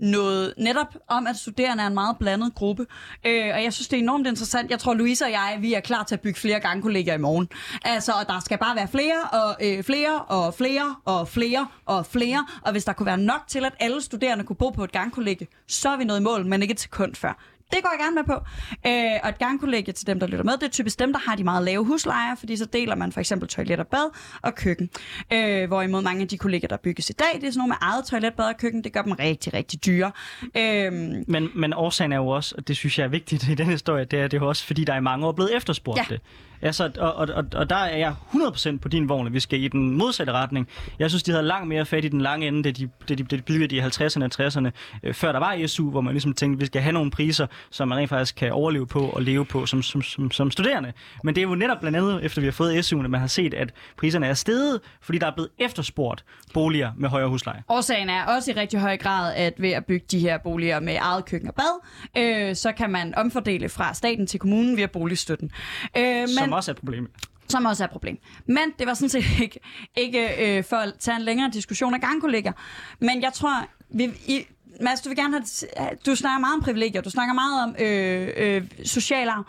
noget netop om, at studerende er en meget blandet gruppe. Øh, og jeg synes, det er enormt interessant. Jeg tror, Louise og jeg, vi er klar til at bygge flere gangkollegier i morgen. Altså, og der skal bare være flere og øh, flere og flere og flere og flere. Og hvis der kunne være nok til, at alle studerende kunne bo på et gangkollegie, så er vi nået i mål, men ikke et sekund før. Det går jeg gerne med på. Øh, og et gangkollegie til dem, der lytter med, det er typisk dem, der har de meget lave huslejer, fordi så deler man for eksempel toilet og bad og køkken. Øh, hvorimod mange af de kollegier, der bygges i dag, det er sådan nogle med eget toilet, bad og køkken, det gør dem rigtig, rigtig dyre. Øh, men, men årsagen er jo også, og det synes jeg er vigtigt i den historie, det er det er også, fordi der i mange år er blevet efterspurgt ja. det. Altså, og, og, og der er jeg hundrede procent på din vogn, vi skal i den modsatte retning. Jeg synes, de havde langt mere fat i den lange ende, det de, det de, det byggede i halvtredserne og tresserne, øh, før der var S U, hvor man ligesom tænkte, vi skal have nogle priser, som man rent faktisk kan overleve på og leve på som, som, som, som studerende. Men det er jo netop blandt andet, efter vi har fået S U'en, at man har set, at priserne er steget, fordi der er blevet efterspurgt boliger med højere husleje. Årsagen er også i rigtig høj grad, at ved at bygge de her boliger med eget køkken og bad, øh, så kan man omfordele fra staten til kommunen via boligstøtten. Øh, men... Som også er et problem. Som også er et problem. Men det var sådan set ikke, ikke øh, for at tage en længere diskussion af gangkolleger. Men jeg tror, vi... I Mads, du vil gerne have, du snakker meget om privilegier, du snakker meget om øh, øh, social arv.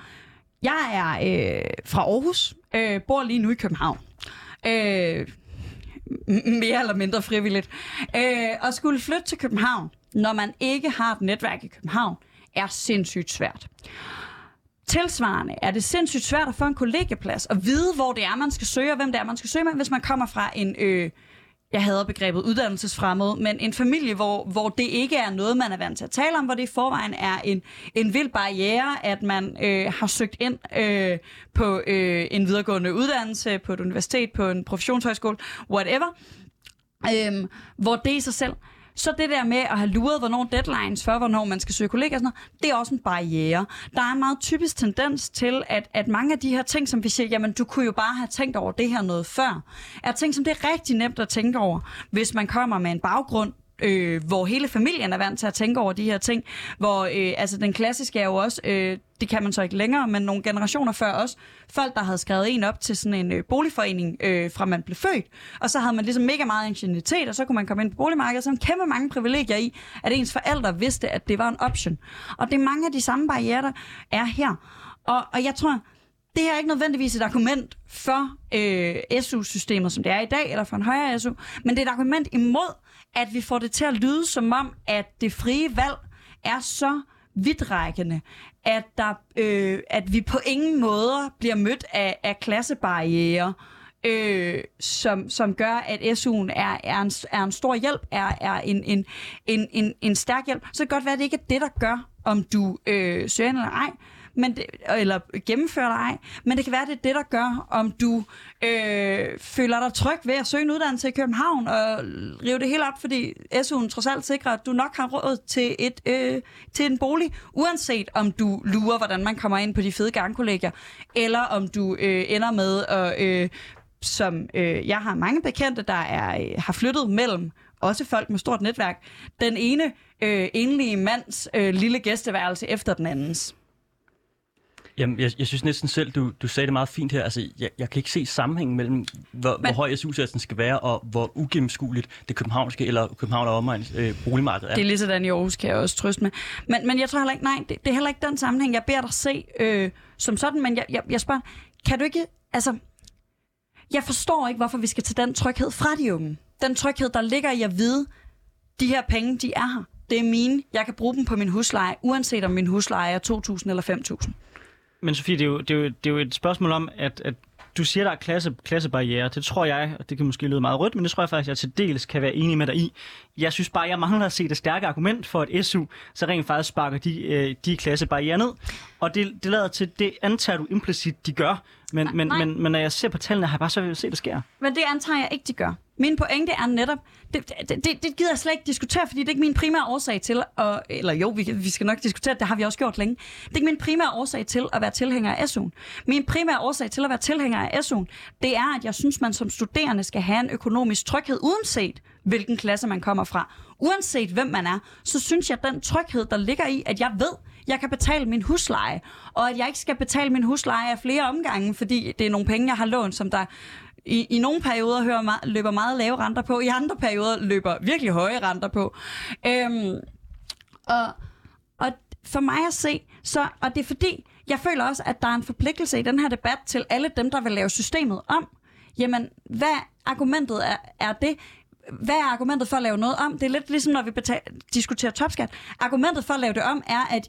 Jeg er øh, fra Aarhus, øh, bor lige nu i København. Øh, mere eller mindre frivilligt. Øh, at skulle flytte til København, når man ikke har et netværk i København, er sindssygt svært. Tilsvarende er det sindssygt svært at få en kollegieplads og vide, hvor det er, man skal søge, og hvem det er, man skal søge med, hvis man kommer fra en... Øh, Jeg hader begrebet uddannelsesfremmede, men en familie, hvor, hvor det ikke er noget, man er vant til at tale om, hvor det i forvejen er en, en vild barriere, at man øh, har søgt ind øh, på øh, en videregående uddannelse, på et universitet, på en professionshøjskole, whatever, øh, hvor det i sig selv. Så det der med at have luret, hvornår deadlines for, hvornår man skal søge kollegaer og sådan noget, det er også en barriere. Der er en meget typisk tendens til, at, at mange af de her ting, som vi siger, jamen du kunne jo bare have tænkt over det her noget før, er ting, som det er rigtig nemt at tænke over, hvis man kommer med en baggrund, øh, hvor hele familien er vant til at tænke over de her ting, hvor øh, altså den klassiske er jo også... Øh, det kan man så ikke længere, men nogle generationer før os, folk, der havde skrevet en op til sådan en ø, boligforening, ø, fra man blev født, og så havde man ligesom mega meget ingeniøritet, og så kunne man komme ind på boligmarkedet, så en kæmpe mange privilegier i, at ens forældre vidste, at det var en option. Og det er mange af de samme barrierer, der er her. Og, og jeg tror, det her er ikke nødvendigvis et argument for ø, S U-systemet, som det er i dag, eller for en højere S U, men det er et argument imod, at vi får det til at lyde som om, at det frie valg er så vidtrækkende, at, der, øh, at vi på ingen måder bliver mødt af, af klassebarriere, øh, som, som gør, at S U'en er, er, en, er en stor hjælp, er, er en, en, en, en, en stærk hjælp. Så kan det godt være, at det ikke er det, der gør, om du øh, søger eller ej, men det, eller gennemfører dig ej, men det kan være, det er det, der gør, om du øh, føler dig tryg ved at søge en uddannelse i København og rive det helt op, fordi S U'en trods alt sikrer, at du nok har råd til, et, øh, til en bolig, uanset om du lurer, hvordan man kommer ind på de fede gangkollegier, eller om du øh, ender med at... Øh, som øh, jeg har mange bekendte, der er, øh, har flyttet mellem, også folk med stort netværk, den ene øh, enlige mands øh, lille gæsteværelse efter den andens. Jamen, jeg, jeg synes næsten selv, du, du sagde det meget fint her. Altså, jeg, jeg kan ikke se sammenhængen mellem, hvor, Men... hvor høj S U-satsen skal være, og hvor ugennemskueligt det københavnske eller København og omegns øh, boligmarked er. Det er lige sådan i Aarhus, kan jeg også trøste med. Men, men jeg tror heller ikke, nej, det, det er heller ikke den sammenhæng, jeg beder dig se øh, som sådan, men jeg, jeg, jeg spørger, kan du ikke, altså... Jeg forstår ikke, hvorfor vi skal tage den tryghed fra de unge. Den tryghed, der ligger i at vide, de her penge, de er her. Det er mine. Jeg kan bruge dem på min husleje, uanset om min husleje er to tusind eller fem tusind. Men Sofie, det er jo, det er jo, det er jo et spørgsmål om, at, at du siger, der er klasse, klassebarriere. Det tror jeg, og det kan måske lyde meget rødt, men det tror jeg faktisk, at jeg til dels kan være enig med dig i. Jeg synes bare, jeg mangler at se det stærke argument for, at S U så rent faktisk sparker de, de klassebarriere ned. Og det, det lader til, det antager du implicit, de gør. Men, nej, men, nej. Men, men når jeg ser på tallene, har jeg bare så at se, det sker. Men det antager jeg ikke, de gør. Min pointe er netop, det, det, det, det gider jeg slet ikke diskutere, fordi det er ikke min primære årsag til, og, eller jo, vi, vi skal nok diskutere, det har vi også gjort længe. Det er ikke min primære årsag til at være tilhænger af S U'en. Min primære årsag til at være tilhænger af S U'en, det er, at jeg synes, man som studerende skal have en økonomisk tryghed, uanset hvilken klasse man kommer fra. Uanset hvem man er, så synes jeg, den tryghed, der ligger i, at jeg ved, jeg kan betale min husleje, og at jeg ikke skal betale min husleje af flere omgange, fordi det er nogle penge, jeg har lånt, som der i, i nogle perioder hører meget, løber meget lave renter på, i andre perioder løber virkelig høje renter på. Øhm, og, og for mig at se, så, og det er fordi, jeg føler også, at der er en forpligtelse i den her debat til alle dem, der vil lave systemet om. Jamen, hvad argumentet er, er det? Hvad er argumentet for at lave noget om? Det er lidt ligesom, når vi beta- diskuterer topskat. Argumentet for at lave det om er, at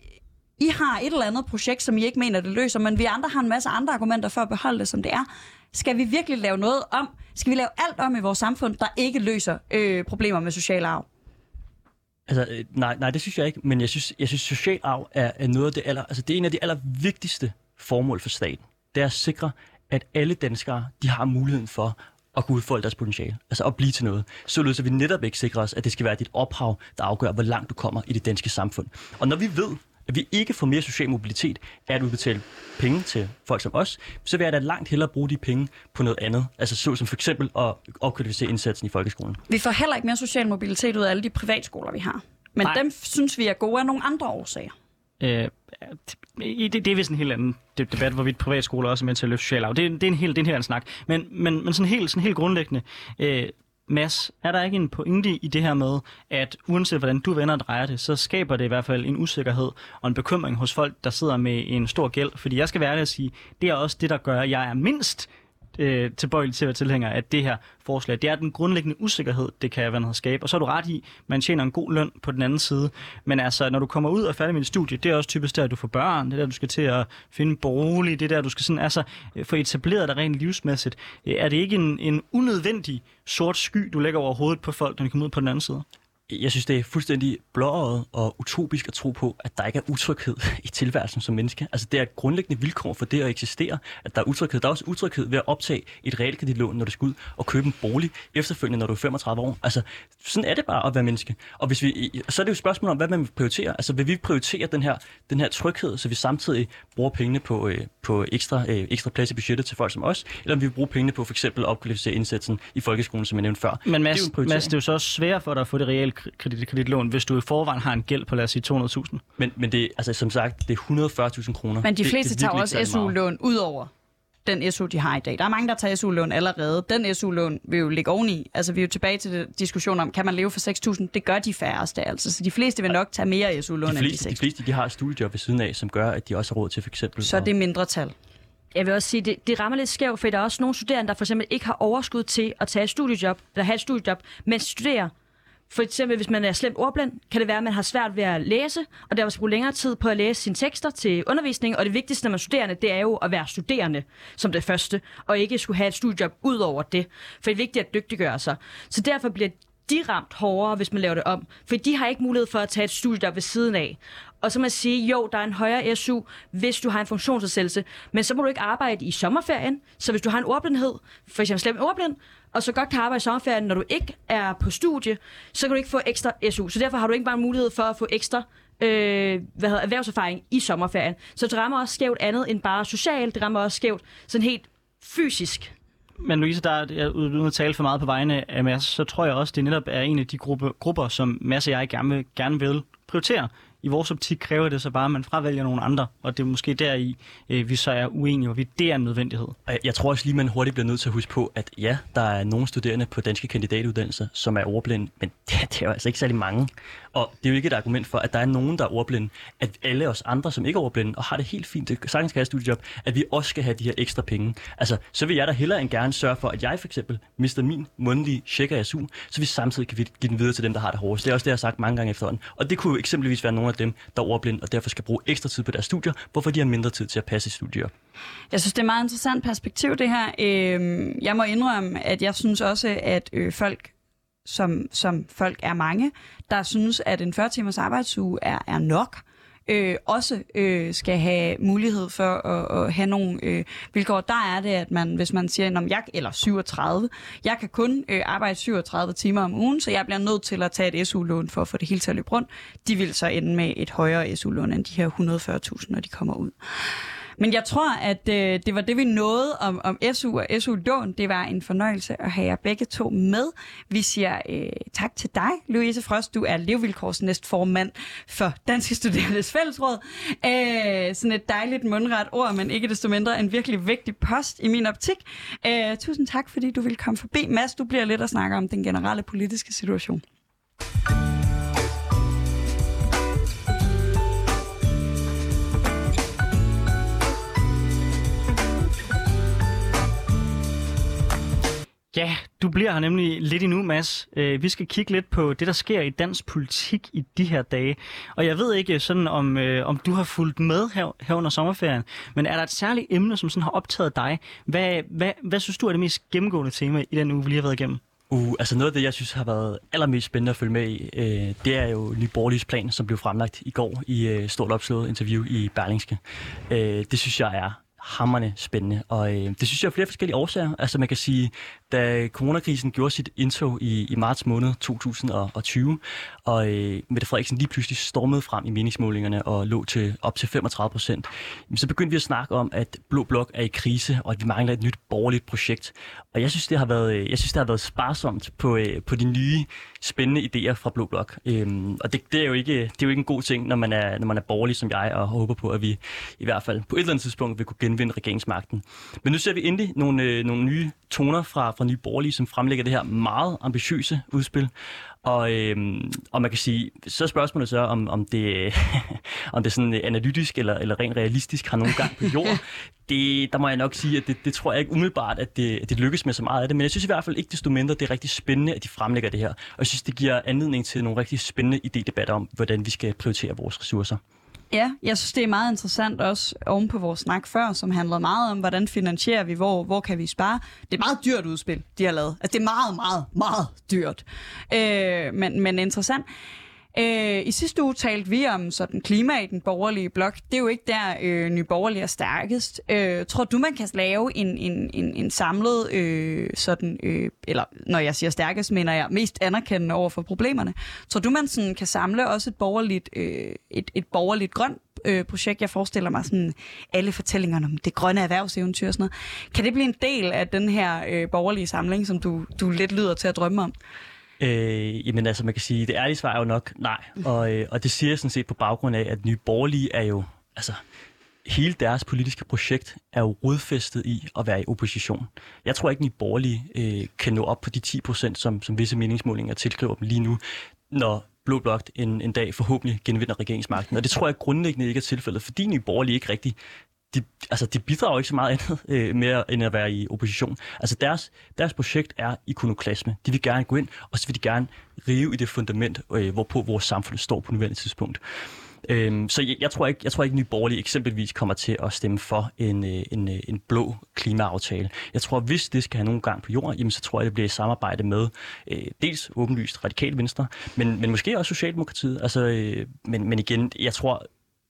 I har et eller andet projekt, som I ikke mener, det løser, men vi andre har en masse andre argumenter for at beholde det, som det er. Skal vi virkelig lave noget om? Skal vi lave alt om i vores samfund, der ikke løser øh, problemer med social arv? Altså, nej, nej, det synes jeg ikke, men jeg synes, jeg synes social arv er, er noget af det aller... Altså, det er en af de allervigtigste formål for staten. Det er at sikre, at alle danskere, de har muligheden for... og kunne udfolde deres potentiale, altså at blive til noget. Således at vi netop ikke sikrer os, at det skal være dit ophav, der afgør, hvor langt du kommer i det danske samfund. Og når vi ved, at vi ikke får mere social mobilitet af at udbetale penge til folk som os, så vil jeg da langt hellere bruge de penge på noget andet. Altså så som for eksempel at opkvalificere indsatsen i folkeskolen. Vi får heller ikke mere social mobilitet ud af alle de privatskoler, vi har. Men nej, dem synes vi er gode af nogle andre årsager. Øh, det, det er vist en helt anden debat, hvorvidt privatskoler også er med til at løfte social arv. Det, det er en helt anden snak. Men, men, men sådan helt, sådan helt grundlæggende, øh, Mads, er der ikke en pointe i det her med, at uanset hvordan du vender og drejer det, så skaber det i hvert fald en usikkerhed og en bekymring hos folk, der sidder med en stor gæld? Fordi jeg skal være ærlig og sige, det er også det, der gør, at jeg er mindst øh, tilbøjelig til at være tilhænger af det her forslag. Det er den grundlæggende usikkerhed, det kan være skabe. Og så er du ret i, man tjener en god løn på den anden side. Men altså, når du kommer ud og færdig med dit studie, det er også typisk der, at du får børn. Det er der, du skal til at finde bolig. Det er der, du skal sådan, altså, få etableret dig rent livsmæssigt. Er det ikke en, en unødvendig sort sky, du lægger over hovedet på folk, når de kommer ud på den anden side? Jeg synes, det er fuldstændig blåret og utopisk at tro på, at der ikke er utryghed i tilværelsen som menneske. Altså, det er et grundlæggende vilkår for det at eksistere, at der er utryghed. Der er også utryghed ved at optage et realkreditlån, når du skal ud og købe en bolig efterfølgende, når du er femogtredive år. Altså, sådan er det bare at være menneske. Og hvis vi, så er det jo et spørgsmål om, hvad man vil prioritere. Altså, vil vi prioritere den her, den her tryghed, så vi samtidig bruger pengene på, øh, på ekstra, øh, ekstra plads i budgettet til folk som os, eller om vi vil bruge pengene på for eksempel at opkvalificere indsatsen i folkeskolen, som jeg nævnte før. Men Mads, det er jo, Mads, det er jo så svært for dig at få det reelle Kredit, kreditlån, hvis du i forvejen har en gæld på, lad os sige, to hundrede tusind. Men, men det, altså, som sagt, det er et hundrede og fyrre tusind kroner. Men de fleste det, det tager også S U-lån ud over den S U, de har i dag. Der er mange, der tager S U-lån allerede. Den S U-lån vil jo ligge oveni. Altså, vi er jo tilbage til diskussionen om, kan man leve for seks tusind? Det gør de færreste, altså. Så de fleste vil nok tage mere S U-lån de fleste, end de seks tusind. De fleste, de har et studiejob ved siden af, som gør, at de også har råd til for eksempel... Så er det mindre tal. Jeg vil også sige, det, det rammer lidt skævt, for der er også nogle studerende, der for eksempel ikke har overskud til at tage et studiejob, eller have et studiejob, men studerer. For eksempel, hvis man er slemt ordblind, kan det være, at man har svært ved at læse, og derfor skal bruge længere tid på at læse sine tekster til undervisning. Og det vigtigste, når man er studerende, det er jo at være studerende som det første, og ikke skulle have et studiejob ud over det. For det er vigtigt at dygtiggøre sig. Så derfor bliver de ramt hårdere, hvis man laver det om. For de har ikke mulighed for at tage et studie, der er ved siden af. Og så man sige, jo, der er en højere S U, hvis du har en funktionsnedsættelse, men så må du ikke arbejde i sommerferien. Så hvis du har en ordblindhed, for eksempel slem ordblind, og så godt kan arbejde i sommerferien, når du ikke er på studie, så kan du ikke få ekstra S U. Så derfor har du ikke bare en mulighed for at få ekstra øh, hvad hedder, erhvervserfaring i sommerferien. Så det rammer også skævt andet end bare socialt, det rammer også skævt sådan helt fysisk. Men Louise, der er uden at tale for meget på vegne af Mads, så tror jeg også, det netop er en af de gruppe, grupper, som Mads og jeg gerne vil, gerne vil prioritere. I vores optik kræver det så bare, at man fravælger nogle andre, og det er måske deri, øh, vi så er uenige, og vi det er en nødvendighed. Jeg tror også lige, man hurtigt bliver nødt til at huske på, at ja, der er nogle studerende på danske kandidatuddannelser, som er ordblinde, men det er jo altså ikke særlig mange. Og det er jo ikke et argument for, at der er nogen, der er ordblinde, at alle os andre, som ikke er ordblinde, og har det helt fint, det sagtens skal have studiejob, at vi også skal have de her ekstra penge. Altså, så vil jeg da hellere end gerne sørge for, at jeg for eksempel mister min månedlige check af S U, så vi samtidig kan give den videre til dem, der har det hårdest. Det er også det, jeg har sagt mange gange efterhånden. Og det kunne jo eksempelvis være nogle af dem, der er ordblinde, og derfor skal bruge ekstra tid på deres studier, hvorfor de har mindre tid til at passe i studier. Jeg synes, det er et meget interessant perspektiv, det her. Jeg må indrømme, at jeg synes også, at folk, som, som folk er mange, der synes, at en fyrre timers arbejdsuge er, er nok, øh, også øh, skal have mulighed for at, at have nogle øh, vilkår. Der er det, at man, hvis man siger, om jeg eller syvogtredive, jeg kan kun øh, arbejde syvogtredive timer om ugen, så jeg bliver nødt til at tage et S U-lån for at få det hele til at løbe rundt. De vil så ende med et højere S U-lån end de her et hundrede og fyrre tusind, når de kommer ud. Men jeg tror, at øh, det var det, vi nåede om, om S U og S U-lån. Det var en fornøjelse at have jer begge to med. Vi siger øh, tak til dig, Louise Frost. Du er levevilkårsnæstformand for Danske Studerendes Fællesråd. Øh, sådan et dejligt mundret ord, men ikke desto mindre en virkelig vigtig post i min optik. Øh, tusind tak, fordi du ville komme forbi. Mads, du bliver lidt at snakke om den generelle politiske situation. Ja, du bliver her nemlig lidt endnu, Mads. Vi skal kigge lidt på det, der sker i dansk politik i de her dage. Og jeg ved ikke, sådan om, øh, om du har fulgt med her, her under sommerferien, men er der et særligt emne, som sådan har optaget dig? Hvad, hvad, hvad synes du er det mest gennemgående tema i den uge, vi lige har været igennem? Uh, altså noget af det, jeg synes har været allermest spændende at følge med i, øh, det er jo Nye Borgerliges plan, som blev fremlagt i går i et øh, stort opslået interview i Berlingske. Øh, det synes jeg er hamrende spændende, og øh, det synes jeg er flere forskellige årsager. Altså man kan sige, da coronakrisen gjorde sit indtog i, i marts måned to tusind og tyve, og øh, Mette Frederiksen lige pludselig stormede frem i meningsmålingerne og lå til op til femogtredive procent, så begyndte vi at snakke om, at Blå Blok er i krise, og at vi mangler et nyt borgerligt projekt. Og jeg synes, det har været, jeg synes, det har været sparsomt på, øh, på de nye spændende idéer fra Blå Blok. Øhm, og det, det, er jo ikke, det er jo ikke en god ting, når man er, når man er borgerlig som jeg, og håber på, at vi i hvert fald på et eller andet tidspunkt vil kunne genvinde regeringsmagten. Men nu ser vi endelig nogle, øh, nogle nye toner fra, fra Nye Borgerlige, som fremlægger det her meget ambitiøse udspil. Og, øhm, og man kan sige, så er spørgsmålet så, om, om det om det sådan analytisk eller, eller rent realistisk har nogen gang på jord. Det, der må jeg nok sige, at det, det tror jeg ikke umiddelbart, at det, at det lykkes med så meget af det. Men jeg synes i hvert fald ikke desto mindre, det er rigtig spændende, at de fremlægger det her. Og jeg synes, det giver anledning til nogle rigtig spændende idédebatter om, hvordan vi skal prioritere vores ressourcer. Ja, jeg synes, det er meget interessant også oven på vores snak før, som handlede meget om, hvordan finansierer vi, hvor, hvor kan vi spare. Det er meget dyrt udspil, de har lavet. Altså, det er meget, meget, meget dyrt. Øh, men, men interessant. Øh, I sidste uge talte vi om sådan klima i den borgerlige blok. Det er jo ikke der, øh, Nye Borgerlige er stærkest. Øh, tror du, man kan lave en, en, en, en samlet, øh, sådan, øh, eller når jeg siger stærkest, mener jeg mest anerkendende over for problemerne. Tror du, man sådan kan samle også et borgerligt, øh, et, et borgerligt grønt øh, projekt? Jeg forestiller mig sådan alle fortællingerne om det grønne erhvervseventyr og sådan noget. Kan det blive en del af den her øh, borgerlige samling, som du, du lidt lyder til at drømme om? Øh, jamen altså, man kan sige, det ærlige svar er jo nok nej. Og, øh, og det siger jeg sådan set på baggrund af, at Nye Borgerlige er jo, altså, hele deres politiske projekt er jo rodfæstet i at være i opposition. Jeg tror ikke, Nye Borgerlige øh, kan nå op på de ti procent, som, som visse meningsmålinger tilskriver dem lige nu, når Blå Blok en, en dag forhåbentlig genvinder regeringsmagten. Og det tror jeg grundlæggende ikke er tilfældet, fordi Nye Borgerlige ikke rigtig De, altså, de bidrager ikke så meget andet øh, mere, end at være i opposition. Altså, deres, deres projekt er ikonoklasme. De vil gerne gå ind, og så vil de gerne rive i det fundament, øh, hvorpå vores samfund står på nuværende tidspunkt. Øhm, så jeg, jeg tror ikke, jeg tror ikke Nye Borgerlige eksempelvis kommer til at stemme for en, en, en blå klimaaftale. Jeg tror, hvis det skal have nogen gang på jorden, jamen, så tror jeg, det bliver i samarbejde med øh, dels åbenlyst Radikale Venstre, men, men måske også Socialdemokratiet. Altså, øh, men, men igen, jeg tror...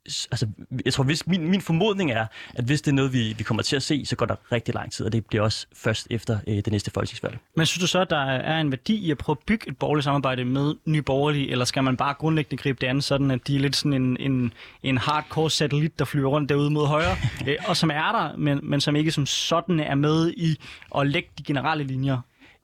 Altså, jeg tror, hvis min, min formodning er, at hvis det er noget, vi, vi kommer til at se, så går der rigtig lang tid, og det bliver også først efter øh, det næste folketingsvalg. Men synes du så, at der er en værdi i at prøve at bygge et borgerligt samarbejde med Nye Borgerlige, eller skal man bare grundlæggende gribe det an, sådan at de er lidt sådan en, en, en hardcore satellit, der flyver rundt derude mod højre, øh, og som er der, men, men som ikke som sådan er med i at lægge de generelle linjer?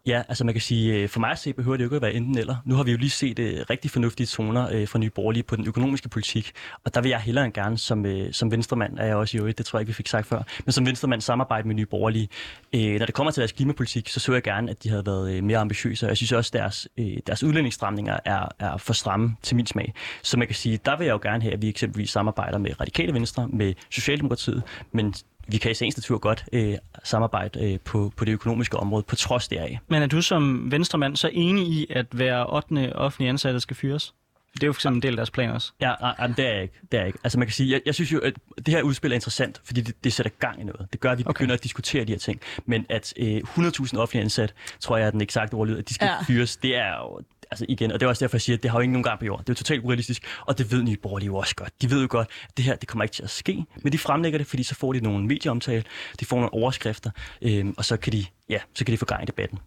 Ja, altså man kan sige, for mig at se, behøver det jo ikke at være enten eller. Nu har vi jo lige set uh, rigtig fornuftige toner uh, fra Nye Borgerlige på den økonomiske politik, og der vil jeg hellere end gerne, som, uh, som venstremand er jeg også i øvrigt, det tror jeg ikke, vi fik sagt før, men som venstremand samarbejde med Nye Borgerlige. Uh, når det kommer til deres klimapolitik, så så jeg gerne, at de havde været uh, mere ambitiøse, og jeg synes også, at deres, uh, deres udlændingsstramninger er, er for stramme til min smag. Så man kan sige, der vil jeg jo gerne have, at vi eksempelvis samarbejder med Radikale Venstre, med Socialdemokratiet, men vi kan i sagens natur godt øh, samarbejde øh, på, på det økonomiske område, på trods deraf. Men er du som venstremand så enig i, at hver ottende offentlige ansatte skal fyres? Det er jo for eksempel en del af deres planer også. Ja, nej, nej, det er jeg ikke. Det er jeg ikke. Altså man kan sige, jeg, jeg synes jo, at det her udspil er interessant, fordi det, det sætter gang i noget. Det gør, at vi okay. begynder at diskutere de her ting. Men at øh, hundrede tusind offentlige ansatte, tror jeg er den eksakte ordlyd, at de skal ja. fyres, det er jo... Altså igen, og det er også derfor, jeg siger, at det har jo ikke nogen gang på jorden. Det er jo totalt urealistisk, og det ved Nye Borgerlige jo også godt. De ved jo godt, at det her det kommer ikke til at ske, men de fremlægger det, fordi så får de nogle medieomtale, de får nogle overskrifter, øh, og så kan de, ja, så kan de få gang i debatten.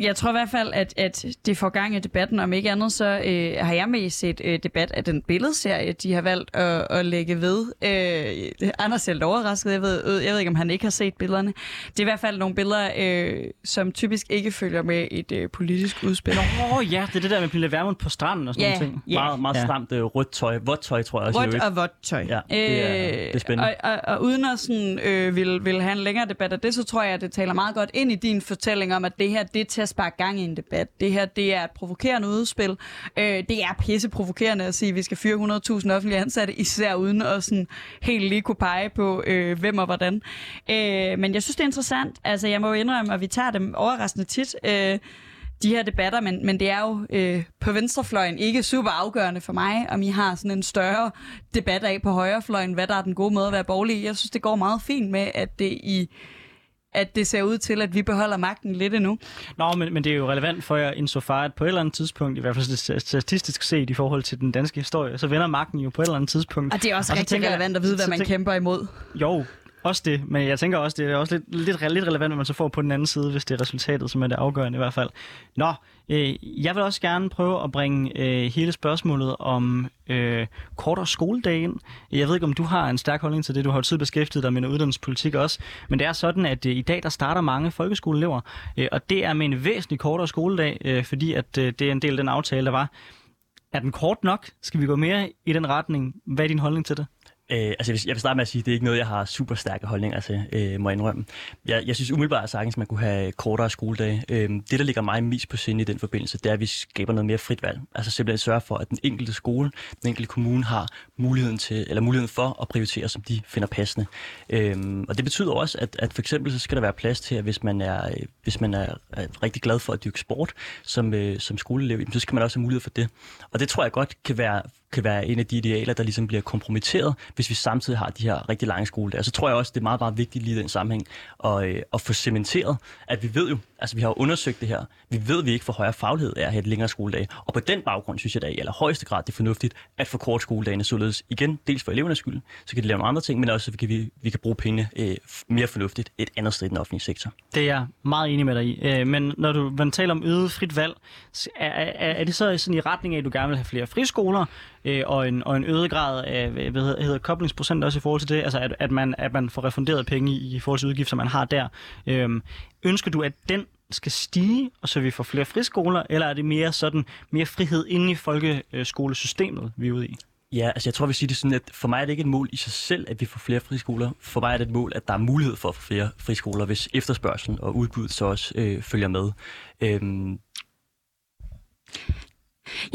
Jeg tror i hvert fald, at, at det får gang i debatten. Om ikke andet, så øh, har jeg mest set øh, debat af den billedserie, de har valgt at, at lægge ved. Øh, Anders er lidt overrasket. Jeg ved, jeg ved ikke, om han ikke har set billederne. Det er i hvert fald nogle billeder, øh, som typisk ikke følger med et øh, politisk udspil. Nå ja, det er det der med Pernille Vermund på stranden og sådan ja, noget. Ja. Meget, meget ja. stramt øh, rødt tøj. Vådt tøj, tror jeg også. Rødt og vådt tøj. Ja, det, er, øh, det er spændende. Og, og, og uden at sådan, øh, vil, vil have en længere debat af det, så tror jeg, at det taler meget godt ind i din fortælling om, at det her, det til at sparke gang i en debat. Det her, det er et provokerende udspil. Øh, det er pisseprovokerende at sige, at vi skal fyre hundrede tusind offentlige ansatte, især uden at sådan helt lige kunne pege på, øh, hvem og hvordan. Øh, men jeg synes, det er interessant. Altså, jeg må jo indrømme, at vi tager dem overraskende tit, øh, de her debatter, men, men det er jo øh, på venstrefløjen ikke super afgørende for mig, om I har sådan en større debat af på højrefløjen, hvad der er den gode måde at være borgerlig. Jeg synes, det går meget fint med, at det i at det ser ud til, at vi beholder magten lidt endnu. Nå, men, men det er jo relevant for jer insofar, at på et eller andet tidspunkt, i hvert fald statistisk set i forhold til den danske historie, så vender magten jo på et eller andet tidspunkt. Og det er også og rigtig relevant at vide, hvad man tænker, kæmper imod. Jo, også det, men jeg tænker også, det er også lidt, lidt, lidt relevant, hvad man så får på den anden side, hvis det er resultatet, som er det afgørende i hvert fald. Nå, øh, jeg vil også gerne prøve at bringe øh, hele spørgsmålet om øh, kortere skoledag ind. Jeg ved ikke, om du har en stærk holdning til det. Du har jo tid beskæftiget dig med uddannelsespolitik også, men det er sådan, at øh, i dag der starter mange folkeskoleelever, øh, og det er med en væsentlig kortere skoledag, øh, fordi at øh, det er en del af den aftale, der var. Er den kort nok? Skal vi gå mere i den retning? Hvad er din holdning til det? Øh, altså, jeg vil starte med at sige, at det er ikke noget, jeg har super stærke holdninger til, øh, må jeg indrømme. Jeg, jeg synes umiddelbart sagtens, at man kunne have kortere skoledage. Øh, det, der ligger mig mest på sinde i den forbindelse, det er, at vi skaber noget mere frit valg. Altså simpelthen sørge for, at den enkelte skole, den enkelte kommune har muligheden, til, eller muligheden for at prioritere, som de finder passende. Øh, og det betyder også, at, at for eksempel så skal der være plads til, at hvis man er, hvis man er rigtig glad for at dyrke sport som, øh, som skoleelev, så skal man også have mulighed for det. Og det tror jeg godt kan være... kan være en af de idealer, der ligesom bliver kompromitteret, hvis vi samtidig har de her rigtig lange skoledage. Så tror jeg også, det er meget, meget vigtigt lige i den sammenhæng at, øh, at få cementeret, at vi ved jo, altså vi har jo undersøgt det her, vi ved, vi ikke får højere faglighed af at have et længere skoledag, og på den baggrund synes jeg da i allerhøjeste grad, det er fornuftigt at forkorte skoledagene således igen, dels for elevernes skyld, så kan de lave nogle andre ting, men også så kan vi, vi kan bruge penge øh, mere fornuftigt et andet sted i den offentlige sektor. Det er jeg meget enig med dig i, øh, men når du man taler om øget frit valg, er, er, er det så sådan i retning af, at du gerne vil have flere friskoler, og en, og en øget grad af hvad hedder, koblingsprocent også i forhold til det, altså at, at, man, at man får refunderet penge i, i forhold til udgifter, man har der. Øhm, ønsker du, at den skal stige, og så vi får flere friskoler, eller er det mere, sådan, mere frihed inde i folkeskolesystemet, vi er ude i? Ja, altså jeg tror, vi siger det sådan, at for mig er det ikke et mål i sig selv, at vi får flere friskoler. For mig er det et mål, at der er mulighed for at få flere friskoler, hvis efterspørgselen og udbuddet så også øh, følger med. Øhm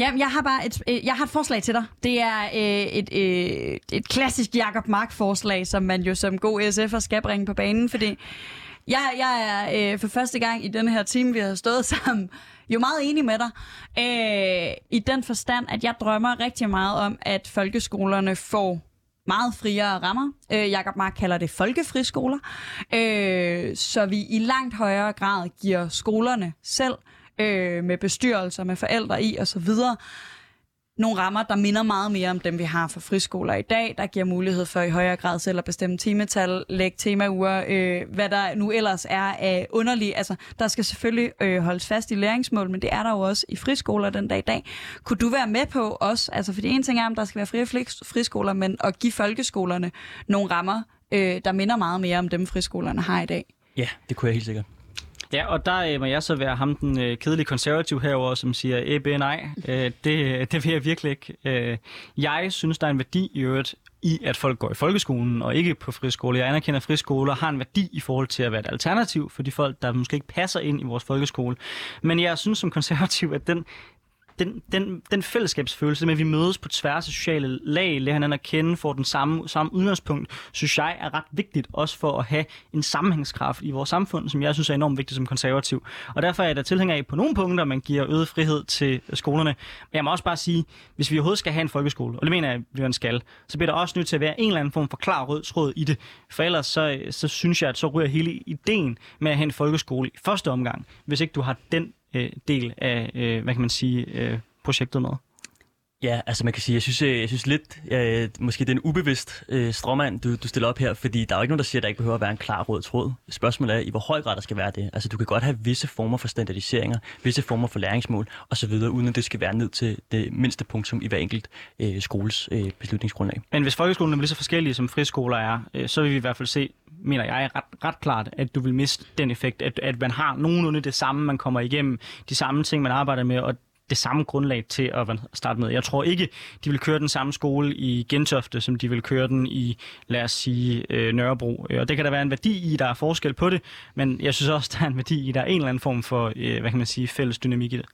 Ja, jeg har bare et, jeg har et forslag til dig. Det er et, et, et, et klassisk Jacob Mark forslag, som man jo som god S F'er skal bringe på banen, fordi Jeg, jeg er øh, for første gang i denne her time, vi har stået sammen, jo meget enig med dig. Øh, I den forstand, at jeg drømmer rigtig meget om, at folkeskolerne får meget friere rammer. Øh, Jacob Mark kalder det folkefriskoler. Øh, så vi i langt højere grad giver skolerne selv, øh, med bestyrelser, med forældre i osv., nogle rammer, der minder meget mere om dem, vi har for friskoler i dag, der giver mulighed for i højere grad selv at bestemme timetal, lægge temauger, øh, hvad der nu ellers er af underlige. Altså, der skal selvfølgelig øh, holdes fast i læringsmål, men det er der jo også i friskoler den dag i dag. Kunne du være med på os, altså for det ene ting er, om der skal være frie friskoler, men at give folkeskolerne nogle rammer, øh, der minder meget mere om dem, friskolerne har i dag? Ja, det kunne jeg helt sikkert. Ja, og der øh, må jeg så være ham, den øh, kedelige konservativ herover, som siger, æh, nej, øh, det, det vil jeg virkelig ikke. Øh, jeg synes, der er en værdi i øvrigt i, at folk går i folkeskolen og ikke på friskole. Jeg anerkender, at friskoler har en værdi i forhold til at være et alternativ for de folk, der måske ikke passer ind i vores folkeskole. Men jeg synes som konservativ, at den... Den, den, den fællesskabsfølelse med, at vi mødes på tværs af sociale lag, lærer hinanden at kende, får den samme, samme udgangspunkt, synes jeg er ret vigtigt, også for at have en sammenhængskraft i vores samfund, som jeg synes er enormt vigtigt som konservativ. Og derfor er jeg da tilhænger af på nogle punkter, man giver øget frihed til skolerne. Men jeg må også bare sige, hvis vi overhovedet skal have en folkeskole, og det mener jeg, at vi er en skal, så bliver der også nødt til at være en eller anden form for klar rød tråd i det. For ellers så, så synes jeg, at så ryger hele ideen med at have en folkeskole i første omgang, hvis ikke du har den del af, hvad kan man sige, projektet med? Ja, altså man kan sige, jeg synes, jeg synes lidt, jeg, måske det er en ubevidst øh, stråmand, du, du stiller op her, fordi der er jo ikke nogen, der siger, at der ikke behøver at være en klar rød tråd. Spørgsmålet er, i hvor høj grad der skal være det. Altså du kan godt have visse former for standardiseringer, visse former for læringsmål osv., uden at det skal være ned til det mindste punktum i hver enkelt øh, skoles øh, beslutningsgrundlag. Men hvis folkeskolen er lige så forskellige, som friskoler er, øh, så vil vi i hvert fald se, mener jeg ret, ret klart, at du vil miste den effekt, at, at man har nogenlunde det samme, man kommer igennem, de samme ting, man arbejder med, og det samme grundlag til at starte med. Jeg tror ikke, de vil køre den samme skole i Gentofte, som de vil køre den i, lad os sige, Nørrebro. Og det kan der være en værdi i, der er forskel på det, men jeg synes også, der er en værdi i, der er en eller anden form for, hvad kan man sige, fælles dynamik i det.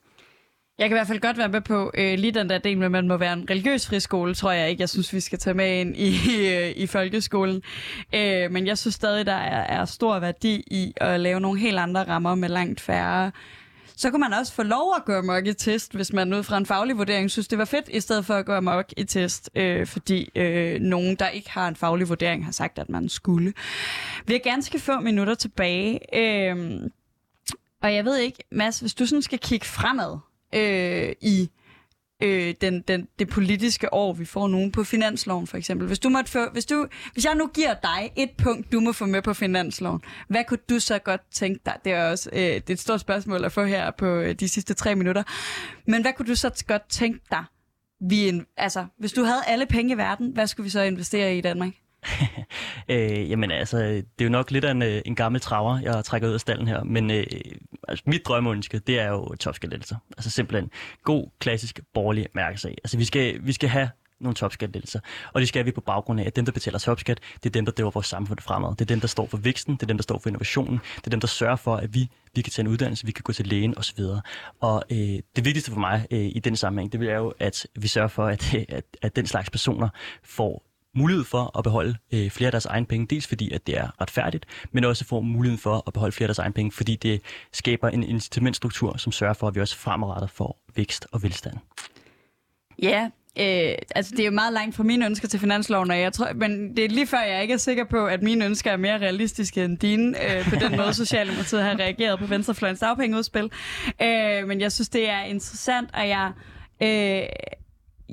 Jeg kan i hvert fald godt være med på øh, lige den der del med, at man må være en religiøs friskole, tror jeg ikke. Jeg synes, vi skal tage med ind i, øh, i folkeskolen. Øh, men jeg synes stadig, der er, er stor værdi i at lave nogle helt andre rammer med langt færre. Så kunne man også få lov at gå amok i test, hvis man ud fra en faglig vurdering synes, det var fedt, i stedet for at gå amok i test, øh, fordi øh, nogen, der ikke har en faglig vurdering, har sagt, at man skulle. Vi har ganske få minutter tilbage, øh, og jeg ved ikke, Mads, hvis du sådan skal kigge fremad, Øh, i øh, den, den, det politiske år, vi får nogen på finansloven for eksempel. Hvis, du måtte få, hvis, du, hvis jeg nu giver dig et punkt, du må få med på finansloven, hvad kunne du så godt tænke dig? Det er også øh, det er et stort spørgsmål at få her på øh, de sidste tre minutter. Men hvad kunne du så godt tænke dig? Vi, altså, hvis du havde alle penge i verden, hvad skulle vi så investere i i Danmark? øh, jamen altså, det er jo nok lidt af en, en gammel traver, jeg trækker ud af stallen her, men øh, altså, mit drømmeønske, det er jo topskattelettelser. Altså simpelthen god, klassisk, borgerlig mærkesag. Altså vi skal, vi skal have nogle topskattelettelser, og det skal vi på baggrund af, at dem, der betaler topskat, det er dem, der driver vores samfund fremad. Det er dem, der står for væksten, det er dem, der står for innovationen, det er dem, der sørger for, at vi, vi kan tage en uddannelse, vi kan gå til lægen osv. Og øh, det vigtigste for mig øh, i den sammenhæng, det vil er jo, at vi sørger for, at, at, at den slags personer får mulighed for at beholde øh, flere af deres egne penge, dels fordi, at det er retfærdigt, men også får muligheden for at beholde flere af deres egne penge, fordi det skaber en incitamentstruktur, som sørger for, at vi også fremadrettet får vækst og velstand. Ja, øh, altså det er jo meget langt fra mine ønsker til finansloven, og jeg tror, men det er lige før, jeg ikke er sikker på, at mine ønsker er mere realistiske end dine. Øh, på den måde, Socialdemokratiet har reageret på venstrefløjens dagpengeudspil. Øh, men jeg synes, det er interessant, og jeg... Øh,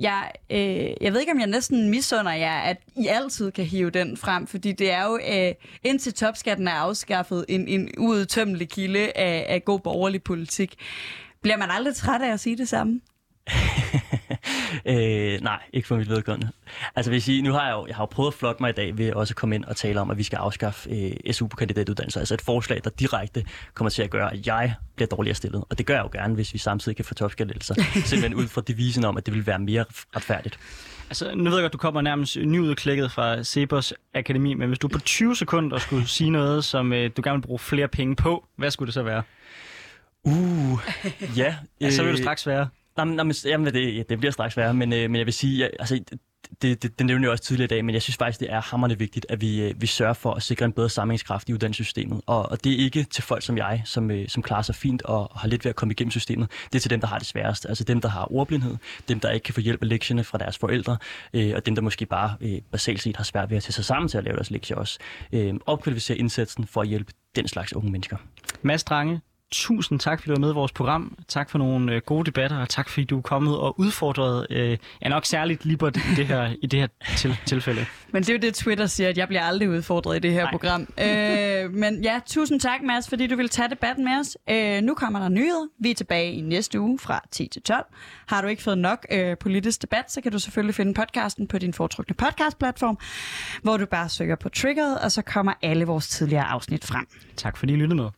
Jeg, øh, jeg ved ikke, om jeg næsten misunder jer, at I altid kan hive den frem, fordi det er jo, øh, indtil topskatten er afskaffet, en, en uudtømmelig kilde af, af god borgerlig politik. Bliver man aldrig træt af at sige det samme? øh, nej, ikke for mit vedkommende. Altså hvis I, nu har jeg jo, jeg har jo prøvet at flotte mig i dag ved også at komme ind og tale om, at vi skal afskaffe øh, S U på kandidatuddannelser. Altså et forslag, der direkte kommer til at gøre, at jeg bliver dårligere stillet. Og det gør jeg jo gerne, hvis vi samtidig kan få topskattelettelser. Simpelthen ud fra devisen om, at det vil være mere retfærdigt. Altså, nu ved jeg godt, du kommer nærmest nyudklækket fra Cepos Akademi, men hvis du på tyve sekunder skulle sige noget, som øh, du gerne vil bruge flere penge på, hvad skulle det så være? Uh, ja. Øh, ja så vil det straks være. Jamen, jamen det, det bliver straks værre, men, øh, men jeg vil sige, jeg, altså, det, det, det nævnte jeg også tidligere i dag, men jeg synes faktisk, det er hammerende vigtigt, at vi, vi sørger for at sikre en bedre sammenhængskraft i uddannelsessystemet. Og, og det er ikke til folk som jeg, som, som klarer sig fint og, og har lidt ved at komme igennem systemet. Det er til dem, der har det sværest. Altså dem, der har ordblindhed, dem, der ikke kan få hjælp af lektierne fra deres forældre, øh, og dem, der måske bare øh, basalt set har svært ved at tage sig sammen til at lave deres lektier også. Øh, opkvalificere indsatsen for at hjælpe den slags unge mennesker. Mads Drange, tusind tak, fordi du var med i vores program. Tak for nogle gode debatter, og tak, fordi du er kommet og udfordret. Øh, er nok særligt Lippert i det her, i det her til- tilfælde. Men det er jo det, Twitter siger, at jeg bliver aldrig udfordret i det her Nej. program. Øh, men ja, tusind tak, Mads, fordi du ville tage debatten med os. Øh, nu kommer der nyheder. Vi er tilbage i næste uge fra ti til tolv. Har du ikke fået nok øh, politisk debat, så kan du selvfølgelig finde podcasten på din foretrukne podcastplatform, hvor du bare søger på Triggeret, og så kommer alle vores tidligere afsnit frem. Tak fordi I lyttede med.